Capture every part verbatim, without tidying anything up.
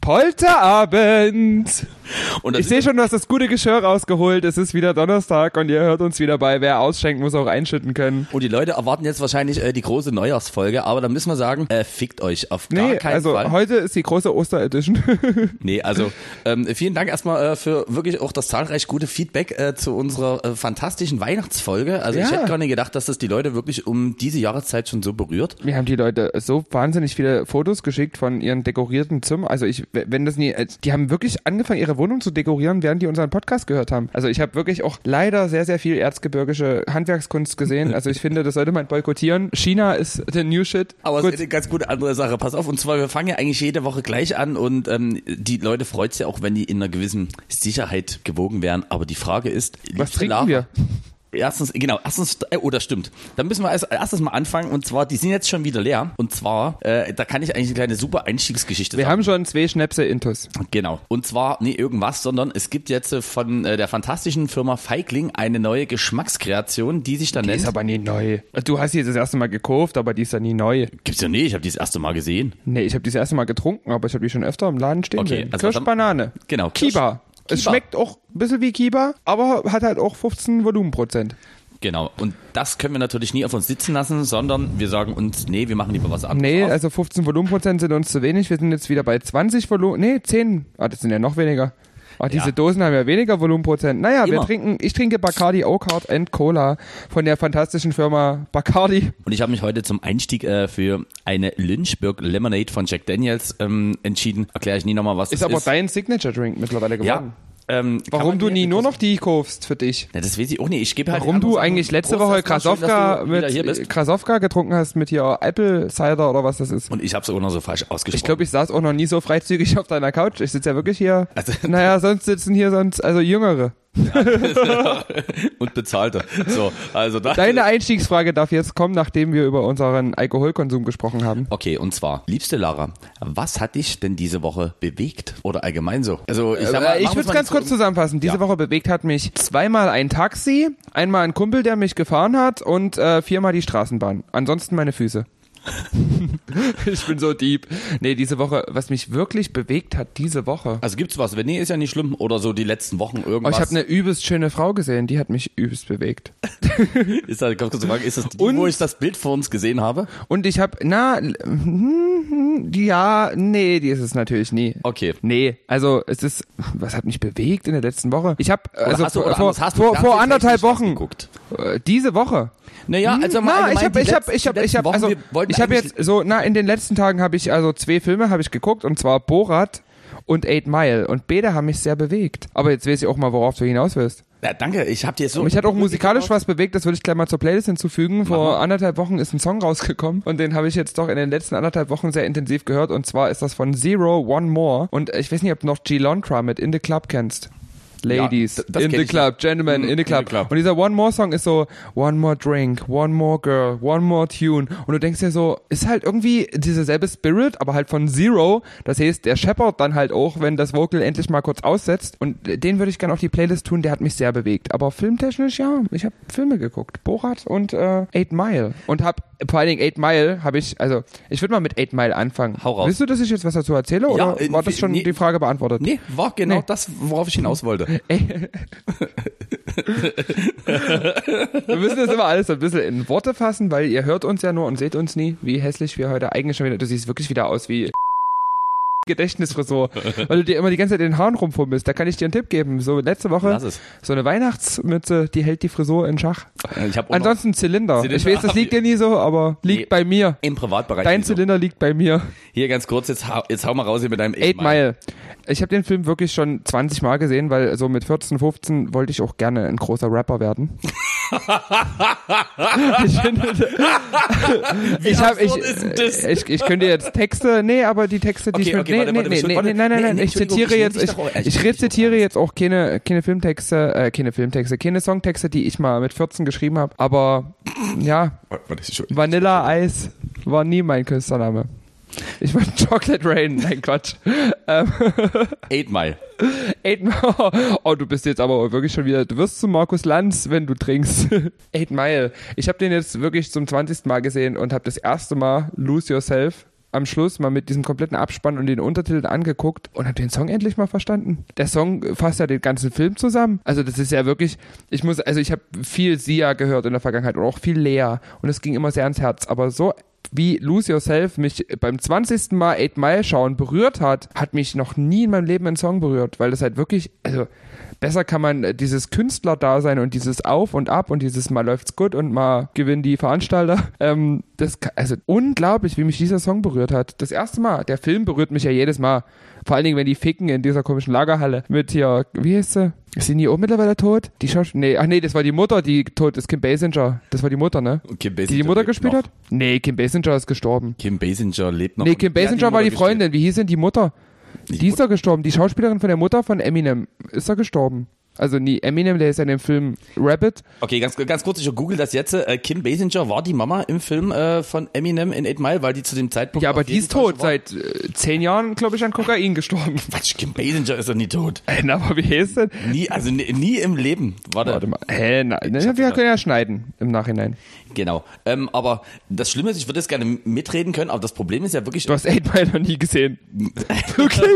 Polterabend. Und ich sehe schon, du hast das gute Geschirr rausgeholt. Es ist wieder Donnerstag und ihr hört uns wieder bei Wer ausschenkt, muss auch einschütten können. Und die Leute erwarten jetzt wahrscheinlich äh, die große Neujahrsfolge, aber da müssen wir sagen, äh, fickt euch auf gar nee, keinen also Fall. Heute ist die große Osteredition. Nee, also ähm, vielen Dank erstmal äh, für wirklich auch das zahlreich gute Feedback äh, zu unserer äh, fantastischen Weihnachtsfolge. Also ja. Ich hätte gar nicht gedacht, dass das die Leute wirklich um diese Jahreszeit schon so berührt. Wir haben die Leute so wahnsinnig viele Fotos geschickt von ihren dekorierten Zimmern. Also ich, wenn das nie, die haben wirklich angefangen, ihre Wohnung zu dekorieren, während die unseren Podcast gehört haben. Also ich habe wirklich auch leider sehr, sehr viel erzgebirgische Handwerkskunst gesehen. Also ich finde, das sollte man boykottieren. China ist the new shit. Aber Gut. Es ist eine ganz gute andere Sache. Pass auf, und zwar, wir fangen ja eigentlich jede Woche gleich an und ähm, die Leute freut es ja auch, wenn die in einer gewissen Sicherheit gewogen werden. Aber die Frage ist, was trinken Lara? wir? Erstens, genau, erstens, äh, oh, das stimmt. Dann müssen wir als erstes mal anfangen, und zwar, die sind jetzt schon wieder leer, und zwar, äh, da kann ich eigentlich eine kleine super Einstiegsgeschichte wir sagen. Wir haben schon zwei Schnäpse intus. Genau, und zwar, nicht irgendwas, sondern es gibt jetzt äh, von äh, der fantastischen Firma Feigling eine neue Geschmackskreation, die sich dann die nennt. Die ist aber nie neu. Du hast die jetzt das erste Mal gekauft, aber die ist ja nie neu. Gibt's ja nie, ich habe die das erste Mal gesehen. Nee, ich habe die das erste Mal getrunken, aber ich habe die schon öfter im Laden stehen okay, sehen. Also Kirschbanane. Dann, genau. Kiba. Kiba. Es schmeckt auch ein bisschen wie Kiba, aber hat halt auch fünfzehn Volumenprozent. Genau, und das können wir natürlich nie auf uns sitzen lassen, sondern wir sagen uns, nee, wir machen lieber was anderes. Nee, auf. Also fünfzehn Volumenprozent sind uns zu wenig. Wir sind jetzt wieder bei zwanzig Volumen, nee, zehn. Ah, das sind ja noch weniger. Ach, diese ja. Dosen haben ja weniger Volumenprozent. Naja, Immer. wir trinken, ich trinke Bacardi O-Card and Cola von der fantastischen Firma Bacardi. Und ich habe mich heute zum Einstieg äh, für eine Lynchburg Lemonade von Jack Daniels ähm, entschieden. Erkläre ich nie nochmal, was ist das ist. Ist aber dein Signature-Drink mittlerweile geworden. Ja. Ähm, Warum du nie nur noch die kaufst für dich? Na, das weiß ich auch nicht. Ich gebe halt Warum du eigentlich letzte Woche Krasovka mit Krasovka getrunken hast mit hier Apple Cider oder was das ist. Und ich hab's auch noch so falsch ausgesprochen. Ich glaube, ich saß auch noch nie so freizügig auf deiner Couch. Ich sitze ja wirklich hier. Also, naja, sonst sitzen hier sonst also Jüngere. Ja. Und bezahlte. So, also deine Einstiegsfrage darf jetzt kommen, nachdem wir über unseren Alkoholkonsum gesprochen haben. Okay, und zwar, liebste Lara, was hat dich denn diese Woche bewegt? Oder allgemein so? Also Ich, äh, ich würde es ganz kurz zusammenfassen. Diese ja. Woche bewegt hat mich zweimal ein Taxi, einmal ein Kumpel, der mich gefahren hat und äh, viermal die Straßenbahn. Ansonsten meine Füße. Ich bin so deep. Nee, diese Woche, was mich wirklich bewegt hat, diese Woche. Also gibt's was, wenn nee, ist ja nicht schlimm. Oder so die letzten Wochen irgendwas. Aber ich habe eine übelst schöne Frau gesehen, die hat mich übelst bewegt. Ist das, kannst du sagen, ist das die, und, wo ich das Bild vor uns gesehen habe? Und ich habe, na, ja, nee, die ist es natürlich nie. Okay. Nee, also es ist, was hat mich bewegt in der letzten Woche? Ich habe, also hast vor, du, vor, hast du vor, vor anderthalb Wochen, diese Woche. Naja, also mal na, ich habe, ich habe, ich habe, ich habe, also wir ich habe jetzt so, na in den letzten Tagen habe ich also zwei Filme habe ich geguckt und zwar Borat und acht Mile und beide haben mich sehr bewegt. Aber jetzt weiß ich auch mal, worauf du hinaus willst. Ja, danke, ich hab dir jetzt so... Mich hat auch musikalisch was bewegt, das würde ich gleich mal zur Playlist hinzufügen. Vor anderthalb Wochen ist ein Song rausgekommen und den habe ich jetzt doch in den letzten anderthalb Wochen sehr intensiv gehört und zwar ist das von Zero One More und ich weiß nicht, ob du noch G. Lontra mit In The Club kennst. Ladies, ja, das in the club, nicht. Gentlemen, in the club. in the club. Und dieser One More Song ist so, one more drink, one more girl, one more tune. Und du denkst dir so, ist halt irgendwie dieser selbe Spirit, aber halt von Zero. Das heißt, der scheppert dann halt auch, wenn das Vocal endlich mal kurz aussetzt. Und den würde ich gerne auf die Playlist tun, der hat mich sehr bewegt. Aber filmtechnisch, ja, ich habe Filme geguckt. Borat und äh, acht Mile. Und habe vor allen Dingen acht Mile, habe ich, also ich würde mal mit acht Mile anfangen. Hau raus. Willst du, dass ich jetzt was dazu erzähle? Ja, oder war das schon nee, die Frage beantwortet? Nee, war genau nee. das, worauf ich hinaus wollte. Wir müssen das immer alles ein bisschen in Worte fassen, weil ihr hört uns ja nur und seht uns nie, wie hässlich wir heute eigentlich schon wieder... Du siehst wirklich wieder aus wie... Gedächtnisressort, weil du dir immer die ganze Zeit in den Haaren rumfummelst. Da kann ich dir einen Tipp geben. So letzte Woche, so eine Weihnachtsmütze, die hält die Frisur in Schach. Ich hab Ansonsten Zylinder. Zylinder. Ich weiß, das liegt dir nie so, aber liegt nee, bei mir. Im Privatbereich. Dein Zylinder so. liegt bei mir. Hier ganz kurz, jetzt hau, jetzt hau mal raus hier mit deinem acht Mile. Ich habe den Film wirklich schon zwanzig Mal gesehen, weil so mit vierzehn, fünfzehn wollte ich auch gerne ein großer Rapper werden. ich finde, ich, hab, ich, ich, ich, ich könnte jetzt Texte, nee, aber die Texte, die okay, ich mit, okay, nee, warte, warte, nee, nee, warte, nee, nein, nein, nein, nee, ich zitiere ich jetzt, ich, ich rezitiere jetzt auch keine, keine Filmtexte, äh, keine Filmtexte, keine Songtexte, die ich mal mit vierzehn geschrieben habe, aber, ja, Vanilla Eis war nie mein Künstlername. Ich meine Chocolate Rain, nein Quatsch. Ähm. acht Mile. acht Mile. Oh, du bist jetzt aber wirklich schon wieder, du wirst zu Markus Lanz, wenn du trinkst. acht Mile. Ich habe den jetzt wirklich zum zwanzigsten Mal gesehen und habe das erste Mal Lose Yourself am Schluss mal mit diesem kompletten Abspann und den Untertiteln angeguckt und habe den Song endlich mal verstanden. Der Song fasst ja den ganzen Film zusammen. Also das ist ja wirklich, ich muss, also ich habe viel Sia gehört in der Vergangenheit und auch viel Lea und es ging immer sehr ans Herz, aber so wie Lose Yourself mich beim zwanzigsten Mal eight Mile schauen berührt hat, hat mich noch nie in meinem Leben ein Song berührt, weil das halt wirklich, also besser kann man dieses Künstlerdasein und dieses Auf und Ab und dieses mal läuft's gut und mal gewinnen die Veranstalter. Ähm, das, also unglaublich, wie mich dieser Song berührt hat. Das erste Mal. Der Film berührt mich ja jedes Mal. Vor allen Dingen, wenn die ficken in dieser komischen Lagerhalle mit hier, wie heißt sie? Ist sie nie auch mittlerweile tot? Die Schausch- nee, ach nee, das war die Mutter, die tot ist. Kim Basinger. Das war die Mutter, ne? Kim Basinger die die Mutter gespielt noch. Hat? Nee, Kim Basinger ist gestorben. Kim Basinger lebt noch. Nee, Kim Basinger die war die Freundin. Gestorben. Wie hieß denn die Mutter? Die, die ist da gestorben. Die Schauspielerin von der Mutter von Eminem ist da gestorben. Also nie Eminem, der ist ja in dem Film Rabbit. Okay, ganz, ganz kurz, ich google das jetzt. Äh, Kim Basinger war die Mama im Film äh, von Eminem in eight Mile, weil die zu dem Zeitpunkt... Ja, aber die ist tot. Seit äh, zehn Jahren, glaube ich, an Kokain gestorben. Quatsch, Kim Basinger ist doch nie tot. Äh, na, aber wie heißt denn? Nie, also nie, nie im Leben. Warte, Warte mal. Hä, na, na, wir können ja schneiden im Nachhinein. Genau. Ähm, aber das Schlimme ist, ich würde es gerne mitreden können, aber das Problem ist ja wirklich... Du hast eight Mile noch nie gesehen. Wirklich?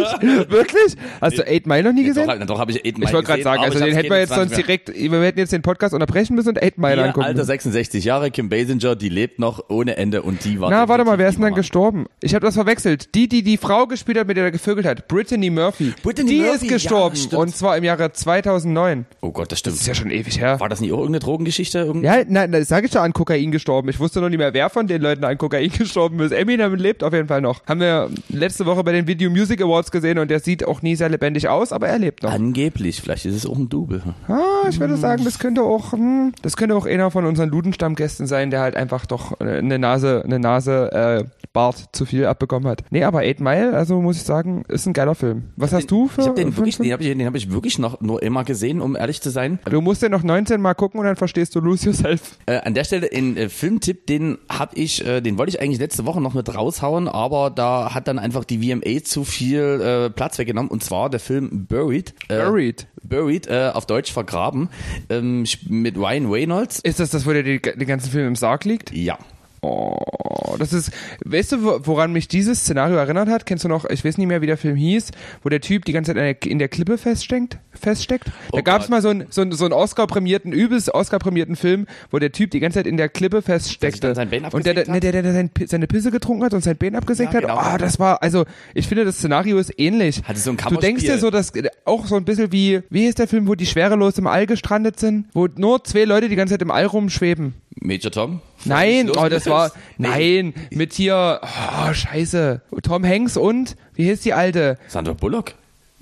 Wirklich? Hast du eight Mile noch nie gesehen? Ja, doch, doch habe ich eight Mile ich wollte gerade sagen, also den hätten wir jetzt sonst direkt, wir hätten jetzt den Podcast unterbrechen müssen und eight Mile ja, angucken. Alter, sechsundsechzig Jahre, Kim Basinger, die lebt noch ohne Ende und die war... Na, warte mal, wer ist denn dann gestorben? Ich habe das verwechselt. Die, die die Frau gespielt hat, mit der er gevögelt hat, Brittany Murphy. Brittany die Murphy, ist gestorben ja, und zwar im Jahre zweitausendneun. Oh Gott, das stimmt. Das ist ja schon ewig her. War das nicht auch irgendeine Drogengeschichte? Irgend- ja, nein, das sage ich schon, an Kokain gestorben. Ich wusste noch nicht mehr, wer von den Leuten an Kokain gestorben ist. Eminem lebt auf jeden Fall noch. Haben wir letzte Woche bei den Video Music Awards gesehen und der sieht auch nie sehr lebendig aus, aber er lebt noch. Angeblich, vielleicht ist es auch ein Double. Ah, ich würde sagen, das könnte auch, das könnte auch einer von unseren Luden-Stammgästen sein, der halt einfach doch eine Nase, eine Nase äh, Bart zu viel abbekommen hat. Nee, aber eight Mile, also muss ich sagen, ist ein geiler Film. Was den, hast du für... Ich hab den, für wirklich, den habe ich, den hab ich wirklich noch nur immer gesehen, um ehrlich zu sein. Du musst den noch neunzehn Mal gucken und dann verstehst du Lose Yourself. Äh, an der Stelle in äh, Filmtipp, den hab ich, äh, den wollte ich eigentlich letzte Woche noch mit raushauen, aber da hat dann einfach die V M A zu viel äh, Platz weggenommen und zwar der Film Buried. Äh, Buried. Buried, äh, auf Deutsch vergraben, ähm, mit Ryan Reynolds. Ist das das, wo der den ganzen Film im Sarg liegt? Ja. Oh, das ist, weißt du, woran mich dieses Szenario erinnert hat? Kennst du noch, ich weiß nicht mehr, wie der Film hieß, wo der Typ die ganze Zeit in der Klippe feststeckt? feststeckt? Oh da gab es mal so einen, so einen, so einen Oscar-prämierten, übelst Oscar-prämierten Film, wo der Typ die ganze Zeit in der Klippe feststeckte. Der sich dann sein Bein abgesägt und der, hat? Der, der, der sein, seine Pisse getrunken hat und sein Bein abgesägt ja, genau. hat. Ah, oh, das war, also, ich finde, das Szenario ist ähnlich. Hatte so ein Kammerspiel. Du denkst dir so, dass, auch so ein bisschen wie, wie ist der Film, wo die schwerelos im All gestrandet sind? Wo nur zwei Leute die ganze Zeit im All rumschweben. Major Tom? Nein, oh, das war, nein, mit hier, oh, scheiße, Tom Hanks und, wie hieß die alte? Sandra Bullock?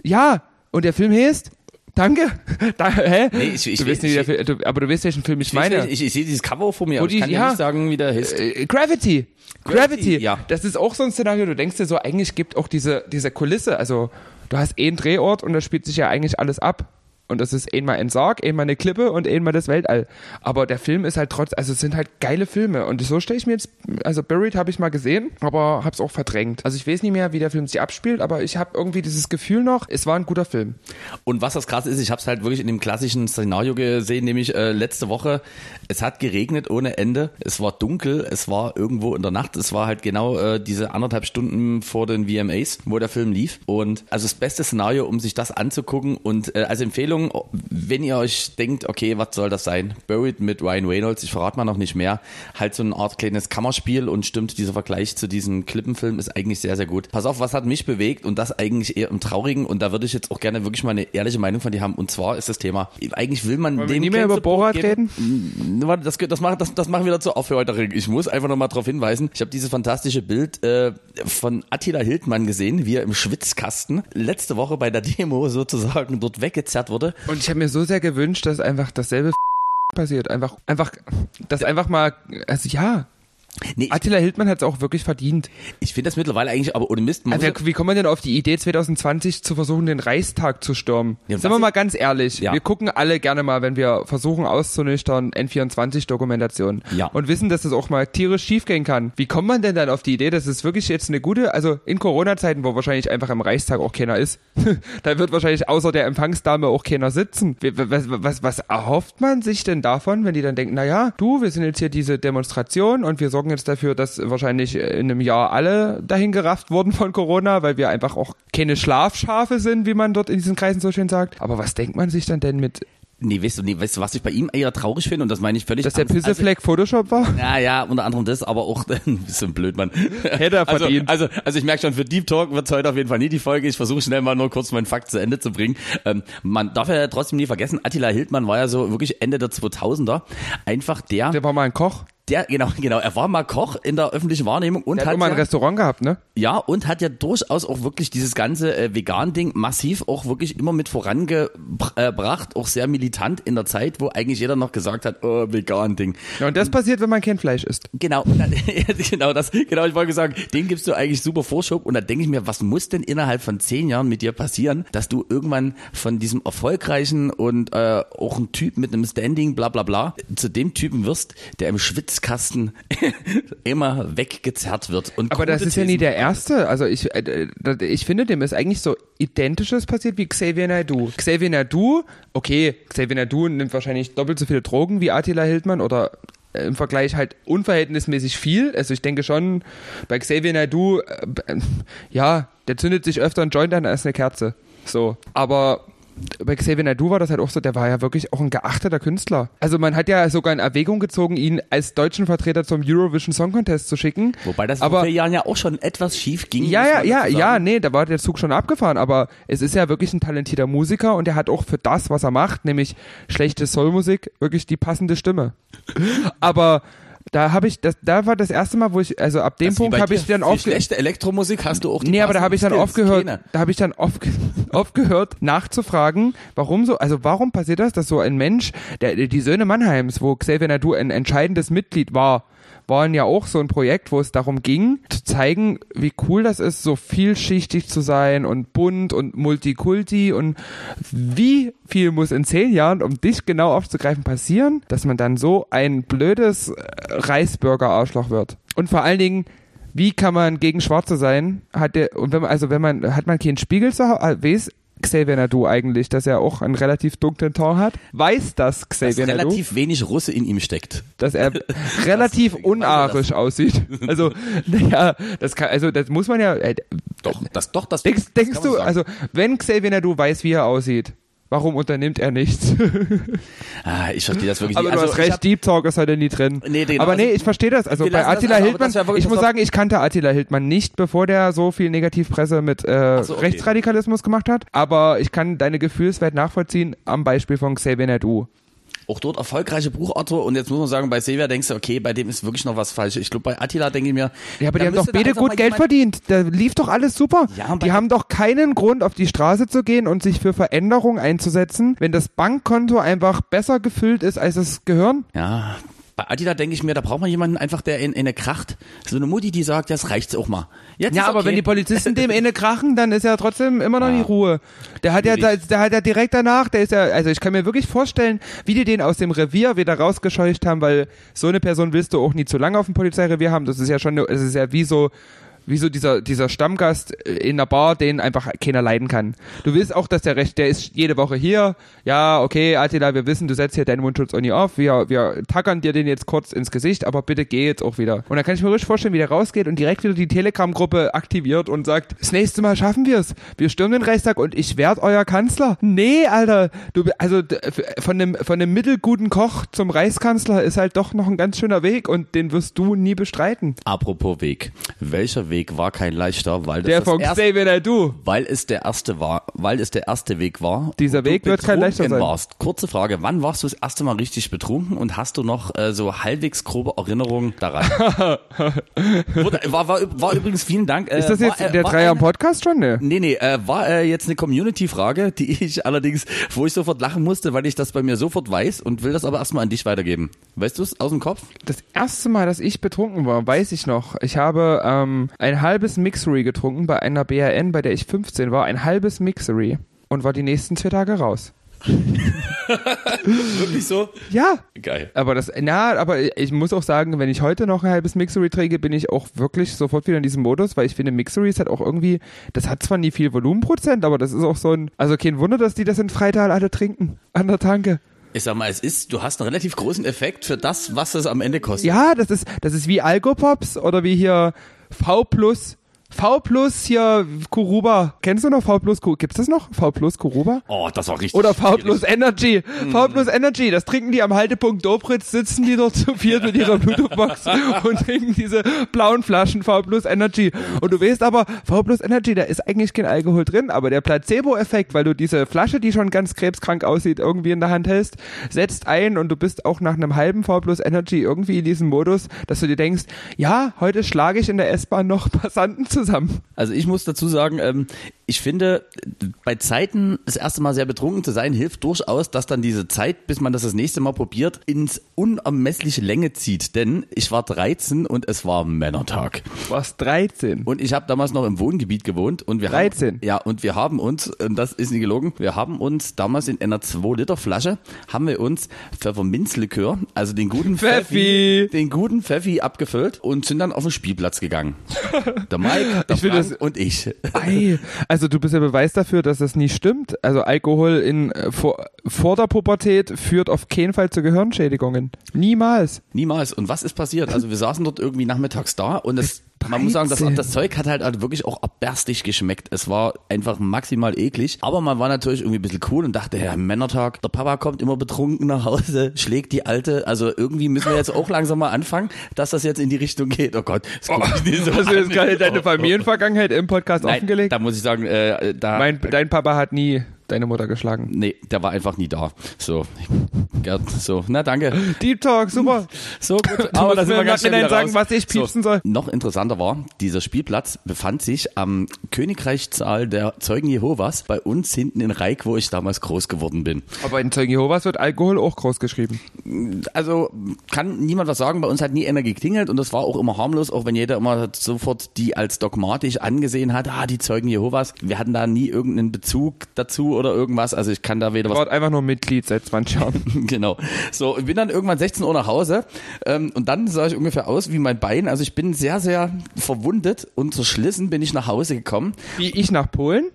Ja, und der Film hieß? Danke. Da, hä? Nee, ich, ich, du weißt nicht, ich, wie der, du, aber du weißt, welchen Film ich, ich meine. Ich, ich, ich sehe dieses Cover vor mir, aber ich kann ja nicht sagen, wie der heißt. Äh, Gravity. Gravity. Gravity, ja. Das ist auch so ein Szenario, du denkst dir so, eigentlich gibt auch diese, diese Kulisse, also du hast eh einen Drehort und da spielt sich ja eigentlich alles ab. Und das ist einmal ein Sarg, einmal eine Klippe und einmal das Weltall. Aber der Film ist halt trotz, also es sind halt geile Filme. Und so stelle ich mir jetzt, also Buried habe ich mal gesehen, aber habe es auch verdrängt. Also ich weiß nicht mehr, wie der Film sich abspielt, aber ich habe irgendwie dieses Gefühl noch, es war ein guter Film. Und was das krass ist, ich habe es halt wirklich in dem klassischen Szenario gesehen, nämlich äh, letzte Woche, es hat geregnet ohne Ende, es war dunkel, es war irgendwo in der Nacht, es war halt genau äh, diese anderthalb Stunden vor den V M As, wo der Film lief. Und also das beste Szenario, um sich das anzugucken und äh, als Empfehlung, wenn ihr euch denkt, okay, was soll das sein? Buried mit Ryan Reynolds, ich verrate mal noch nicht mehr. Halt so eine Art kleines Kammerspiel und stimmt, dieser Vergleich zu diesem Klippenfilm ist eigentlich sehr, sehr gut. Pass auf, was hat mich bewegt und das eigentlich eher im Traurigen und da würde ich jetzt auch gerne wirklich mal eine ehrliche Meinung von dir haben und zwar ist das Thema, eigentlich will man... Wollen dem wir nie mehr über Borat reden? Warte, das, das, machen, das, das machen wir dazu auf für heute. Ich muss einfach nochmal darauf hinweisen, ich habe dieses fantastische Bild äh, von Attila Hildmann gesehen, wie er im Schwitzkasten letzte Woche bei der Demo sozusagen dort weggezerrt wurde. Und ich habe mir so sehr gewünscht, dass einfach dasselbe F- passiert. Einfach, einfach, dass einfach mal, also ja. Nee, Attila Hildmann hat es auch wirklich verdient. Ich finde das mittlerweile eigentlich, aber ohne Mist. Also, wie kommt man denn auf die Idee, zwanzig zwanzig zu versuchen, den Reichstag zu stürmen? Ja, sind wir mal ganz ehrlich, ja. Wir gucken alle gerne mal, wenn wir versuchen auszunüchtern, N vierundzwanzig-Dokumentationen ja. Und wissen, dass das auch mal tierisch schief gehen kann. Wie kommt man denn dann auf die Idee, dass es wirklich jetzt eine gute, also in Corona-Zeiten, wo wahrscheinlich einfach im Reichstag auch keiner ist, da wird wahrscheinlich außer der Empfangsdame auch keiner sitzen. Was, was, was erhofft man sich denn davon, wenn die dann denken, naja, du, wir sind jetzt hier diese Demonstration und wir sorgen sorgen jetzt dafür, dass wahrscheinlich in einem Jahr alle dahin gerafft wurden von Corona, weil wir einfach auch keine Schlafschafe sind, wie man dort in diesen Kreisen so schön sagt. Aber was denkt man sich dann denn mit... Nee, weißt du, nee, weißt du, was ich bei ihm eher traurig finde, und das meine ich völlig... Dass der Pissefleck also, Photoshop war? Ja, ja, unter anderem das, aber auch ein bisschen blöd, Mann. Hätte er verdient. Also, also, also ich merke schon, für Deep Talk wird es heute auf jeden Fall nie die Folge. Ich versuche schnell mal nur kurz meinen Fakt zu Ende zu bringen. Ähm, man darf ja trotzdem nie vergessen, Attila Hildmann war ja so wirklich Ende der zweitausender einfach der... Der war mal ein Koch. Der, genau, genau. Er war mal Koch in der öffentlichen Wahrnehmung und der hat, hat immer ja, ein Restaurant gehabt, ne? Ja, und hat ja durchaus auch wirklich dieses ganze äh, Vegan-Ding massiv auch wirklich immer mit vorangebracht, auch sehr militant in der Zeit, wo eigentlich jeder noch gesagt hat, oh, Vegan-Ding. Ja, und das und, passiert, wenn man kein Fleisch isst. Genau, dann, genau das, genau, ich wollte sagen, den gibst du eigentlich super Vorschub, und da denke ich mir, was muss denn innerhalb von zehn Jahren mit dir passieren, dass du irgendwann von diesem erfolgreichen und äh, auch ein Typ mit einem Standing, bla bla bla, zu dem Typen wirst, der im Schwitz Kasten immer weggezerrt wird. Und aber das ist Thesen. Ja nie der erste. Also ich, ich finde, dem ist eigentlich so Identisches passiert wie Xavier Naidoo. Xavier Naidoo, okay, Xavier Naidoo nimmt wahrscheinlich doppelt so viele Drogen wie Attila Hildmann oder im Vergleich halt unverhältnismäßig viel. Also ich denke schon, bei Xavier Naidoo, äh, ja, der zündet sich öfter ein Joint an als eine Kerze. So, aber... Bei Xavier Naidoo war das halt auch so, der war ja wirklich auch ein geachteter Künstler. Also man hat ja sogar in Erwägung gezogen, ihn als deutschen Vertreter zum Eurovision Song Contest zu schicken. Wobei das aber, vor vier Jahren ja auch schon etwas schief ging. Ja, ja, ja, ja, nee, da war der Zug schon abgefahren, aber es ist ja wirklich ein talentierter Musiker, und der hat auch für das, was er macht, nämlich schlechte Soulmusik, wirklich die passende Stimme. Aber... Da habe ich, das, da war das erste Mal, wo ich, also ab dem das Punkt habe ich dann aufgehört. Schlechte Elektromusik hast du auch. Die nee, aber da habe ich dann aufgehört, keine. da habe ich dann oft, oft gehört, nachzufragen, warum so, also warum passiert das, dass so ein Mensch, der, die Söhne Mannheims, wo Xavier Naidoo ein entscheidendes Mitglied war, waren ja auch so ein Projekt, wo es darum ging, zu zeigen, wie cool das ist, so vielschichtig zu sein und bunt und Multikulti, und wie viel muss in zehn Jahren, um dich genau aufzugreifen, passieren, dass man dann so ein blödes Reisburger-Arschloch wird. Und vor allen Dingen, wie kann man gegen Schwarze sein? Hat der, und wenn man, also wenn man, hat man keinen Spiegel zu Hause? Weiß Xavier Naidoo eigentlich, dass er auch einen relativ dunklen Ton hat? Weiß das Xavier Naidoo? Dass relativ wenig Russe in ihm steckt. Dass er relativ das unarisch das. aussieht. Also, naja, das kann, also, das muss man ja, äh, doch, das, doch, das, denkst, das denkst du, sagen. Also, wenn Xavier Naidoo weiß, wie er aussieht, warum unternimmt er nichts? ah, ich verstehe das wirklich nicht. Aber du also, hast recht, hab... Deep Talk ist heute nie drin. Nee, genau, aber nee, also, ich verstehe das. Also bei Attila also, Hildmann, ja ich muss sagen, ich kannte Attila Hildmann nicht, bevor der so viel Negativpresse mit äh, so, okay. Rechtsradikalismus gemacht hat. Aber ich kann deine Gefühlswelt nachvollziehen am Beispiel von Xavier Naidoo. Auch dort erfolgreiche Buchautor, und jetzt muss man sagen, bei Xavier denkst du, okay, bei dem ist wirklich noch was falsch. Ich glaube, bei Attila denke ich mir... Ja, aber die haben doch beide gut Geld verdient. Da lief doch alles super. Ja, die haben doch keinen Grund, auf die Straße zu gehen und sich für Veränderungen einzusetzen, wenn das Bankkonto einfach besser gefüllt ist als das Gehirn. Ja, bei Attila denke ich mir, da braucht man jemanden einfach, der in, in eine kracht. So eine Mutti, die sagt, das reicht's auch mal. Jetzt ja, aber okay. Wenn die Polizisten dem eine krachen, dann ist ja trotzdem immer noch ja. die Ruhe. Der hat ja, der, der hat ja direkt danach, der ist ja, also ich kann mir wirklich vorstellen, wie die den aus dem Revier wieder rausgescheucht haben, weil so eine Person willst du auch nie zu lange auf dem Polizeirevier haben. Das ist ja schon, es ist ja wie so, wie so dieser, dieser Stammgast in der Bar, den einfach keiner leiden kann. Du willst auch, dass der recht, der ist jede Woche hier. Ja, okay, Attila, wir wissen, du setzt hier deinen Mundschutz auch nie auf. Wir, wir tackern dir den jetzt kurz ins Gesicht, aber bitte geh jetzt auch wieder. Und dann kann ich mir richtig vorstellen, wie der rausgeht und direkt wieder die Telegram-Gruppe aktiviert und sagt, das nächste Mal schaffen wir es. Wir stürmen den Reichstag und ich werde euer Kanzler. Nee, Alter, du, also von einem, von einem mittelguten Koch zum Reichskanzler ist halt doch noch ein ganz schöner Weg, und den wirst du nie bestreiten. Apropos Weg. Welcher Weg? Weg war kein leichter, weil der das von das erste, Naidoo. weil es der erste war, weil es der erste Weg war. Dieser Weg wird kein leichter sein. Warst. Kurze Frage: Wann warst du das erste Mal richtig betrunken, und hast du noch äh, so halbwegs grobe Erinnerungen daran? war, war, war übrigens vielen Dank. Äh, Ist das jetzt war, äh, der Dreier im Podcast schon? Ne, nee, nee, äh, war äh, jetzt eine Community-Frage, die ich allerdings, wo ich sofort lachen musste, weil ich das bei mir sofort weiß, und will das aber erstmal an dich weitergeben. Weißt du es aus dem Kopf? Das erste Mal, dass ich betrunken war, weiß ich noch. Ich habe ähm, ein halbes Mixery getrunken bei einer B R N, bei der ich fünfzehn war, ein halbes Mixery, und war die nächsten zwei Tage raus. Wirklich so? Ja. Geil. Aber das, na, aber ich muss auch sagen, wenn ich heute noch ein halbes Mixery träge, bin ich auch wirklich sofort wieder in diesem Modus, weil ich finde, Mixery ist halt auch irgendwie, das hat zwar nie viel Volumenprozent, aber das ist auch so ein, also kein Wunder, dass die das in Freital alle trinken, an der Tanke. Ich sag mal, es ist, du hast einen relativ großen Effekt für das, was es am Ende kostet. Ja, das ist, das ist wie Algopops oder wie hier V plus. V plus hier Kuruba. Kennst du noch V plus Kuruba? Gibt's das noch? V plus Kuruba? Oh, das war richtig. Oder V plus Energy. V plus Energy. Das trinken die am Haltepunkt Dobritz, sitzen die dort zu viert mit ihrer Bluetooth-Box und trinken diese blauen Flaschen V plus Energy. Und du weißt aber, V plus Energy, da ist eigentlich kein Alkohol drin, aber der Placebo-Effekt, weil du diese Flasche, die schon ganz krebskrank aussieht, irgendwie in der Hand hältst, setzt ein und du bist auch nach einem halben V plus Energy irgendwie in diesem Modus, dass du dir denkst, ja, heute schlage ich in der S-Bahn noch Passanten zu. Also ich muss dazu sagen, ich finde, bei Zeiten das erste Mal sehr betrunken zu sein, hilft durchaus, dass dann diese Zeit, bis man das das nächste Mal probiert, ins unermessliche Länge zieht. Denn ich war dreizehn und es war Männertag. Du warst dreizehn? Und ich habe damals noch im Wohngebiet gewohnt. Und wir dreizehn? Haben, ja, und wir haben uns, und das ist nicht gelogen, wir haben uns damals in einer zwei-Liter-Flasche, haben wir uns Pfefferminzlikör, also den guten Pfeffi, Pfeffi, den guten Pfeffi abgefüllt und sind dann auf den Spielplatz gegangen. Der Mike Ich Frank das, und ich. Ei, also du bist ja Beweis dafür, dass das nie stimmt. Also Alkohol in, vor, vor der Pubertät führt auf keinen Fall zu Gehirnschädigungen. Niemals. Niemals. Und was ist passiert? Also wir saßen dort irgendwie nachmittags da und es... Man muss sagen, das, das Zeug hat halt wirklich auch abberstig geschmeckt. Es war einfach maximal eklig. Aber man war natürlich irgendwie ein bisschen cool und dachte, Herr Männertag, der Papa kommt immer betrunken nach Hause, schlägt die Alte. Also irgendwie müssen wir jetzt auch langsam mal anfangen, dass das jetzt in die Richtung geht. Oh Gott. Das oh, so hast du jetzt gerade deine Familienvergangenheit im Podcast Nein, offengelegt? Da muss ich sagen, äh, da... Mein, dein Papa hat nie... deine Mutter geschlagen. Nee, der war einfach nie da. So, Gerd, so, na danke. Deep Talk, super. So gut. Aber da sind wir ganz schnell sagen, was ich piepsen so. soll. Noch interessanter war, dieser Spielplatz befand sich am Königreichssaal der Zeugen Jehovas bei uns hinten in Reik, wo ich damals groß geworden bin. Aber in Zeugen Jehovas wird Alkohol auch groß geschrieben. Also kann niemand was sagen, bei uns hat nie einer geklingelt und das war auch immer harmlos, auch wenn jeder immer sofort die als dogmatisch angesehen hat, ah, die Zeugen Jehovas. Wir hatten da nie irgendeinen Bezug dazu oder irgendwas, also ich kann da weder was... Ich war einfach nur Mitglied seit zwanzig Jahren. Genau. So, ich bin dann irgendwann sechzehn Uhr nach Hause ähm, und dann sah ich ungefähr aus wie mein Bein, also ich bin sehr, sehr verwundet und zerschlissen bin ich nach Hause gekommen. Wie ich nach Polen?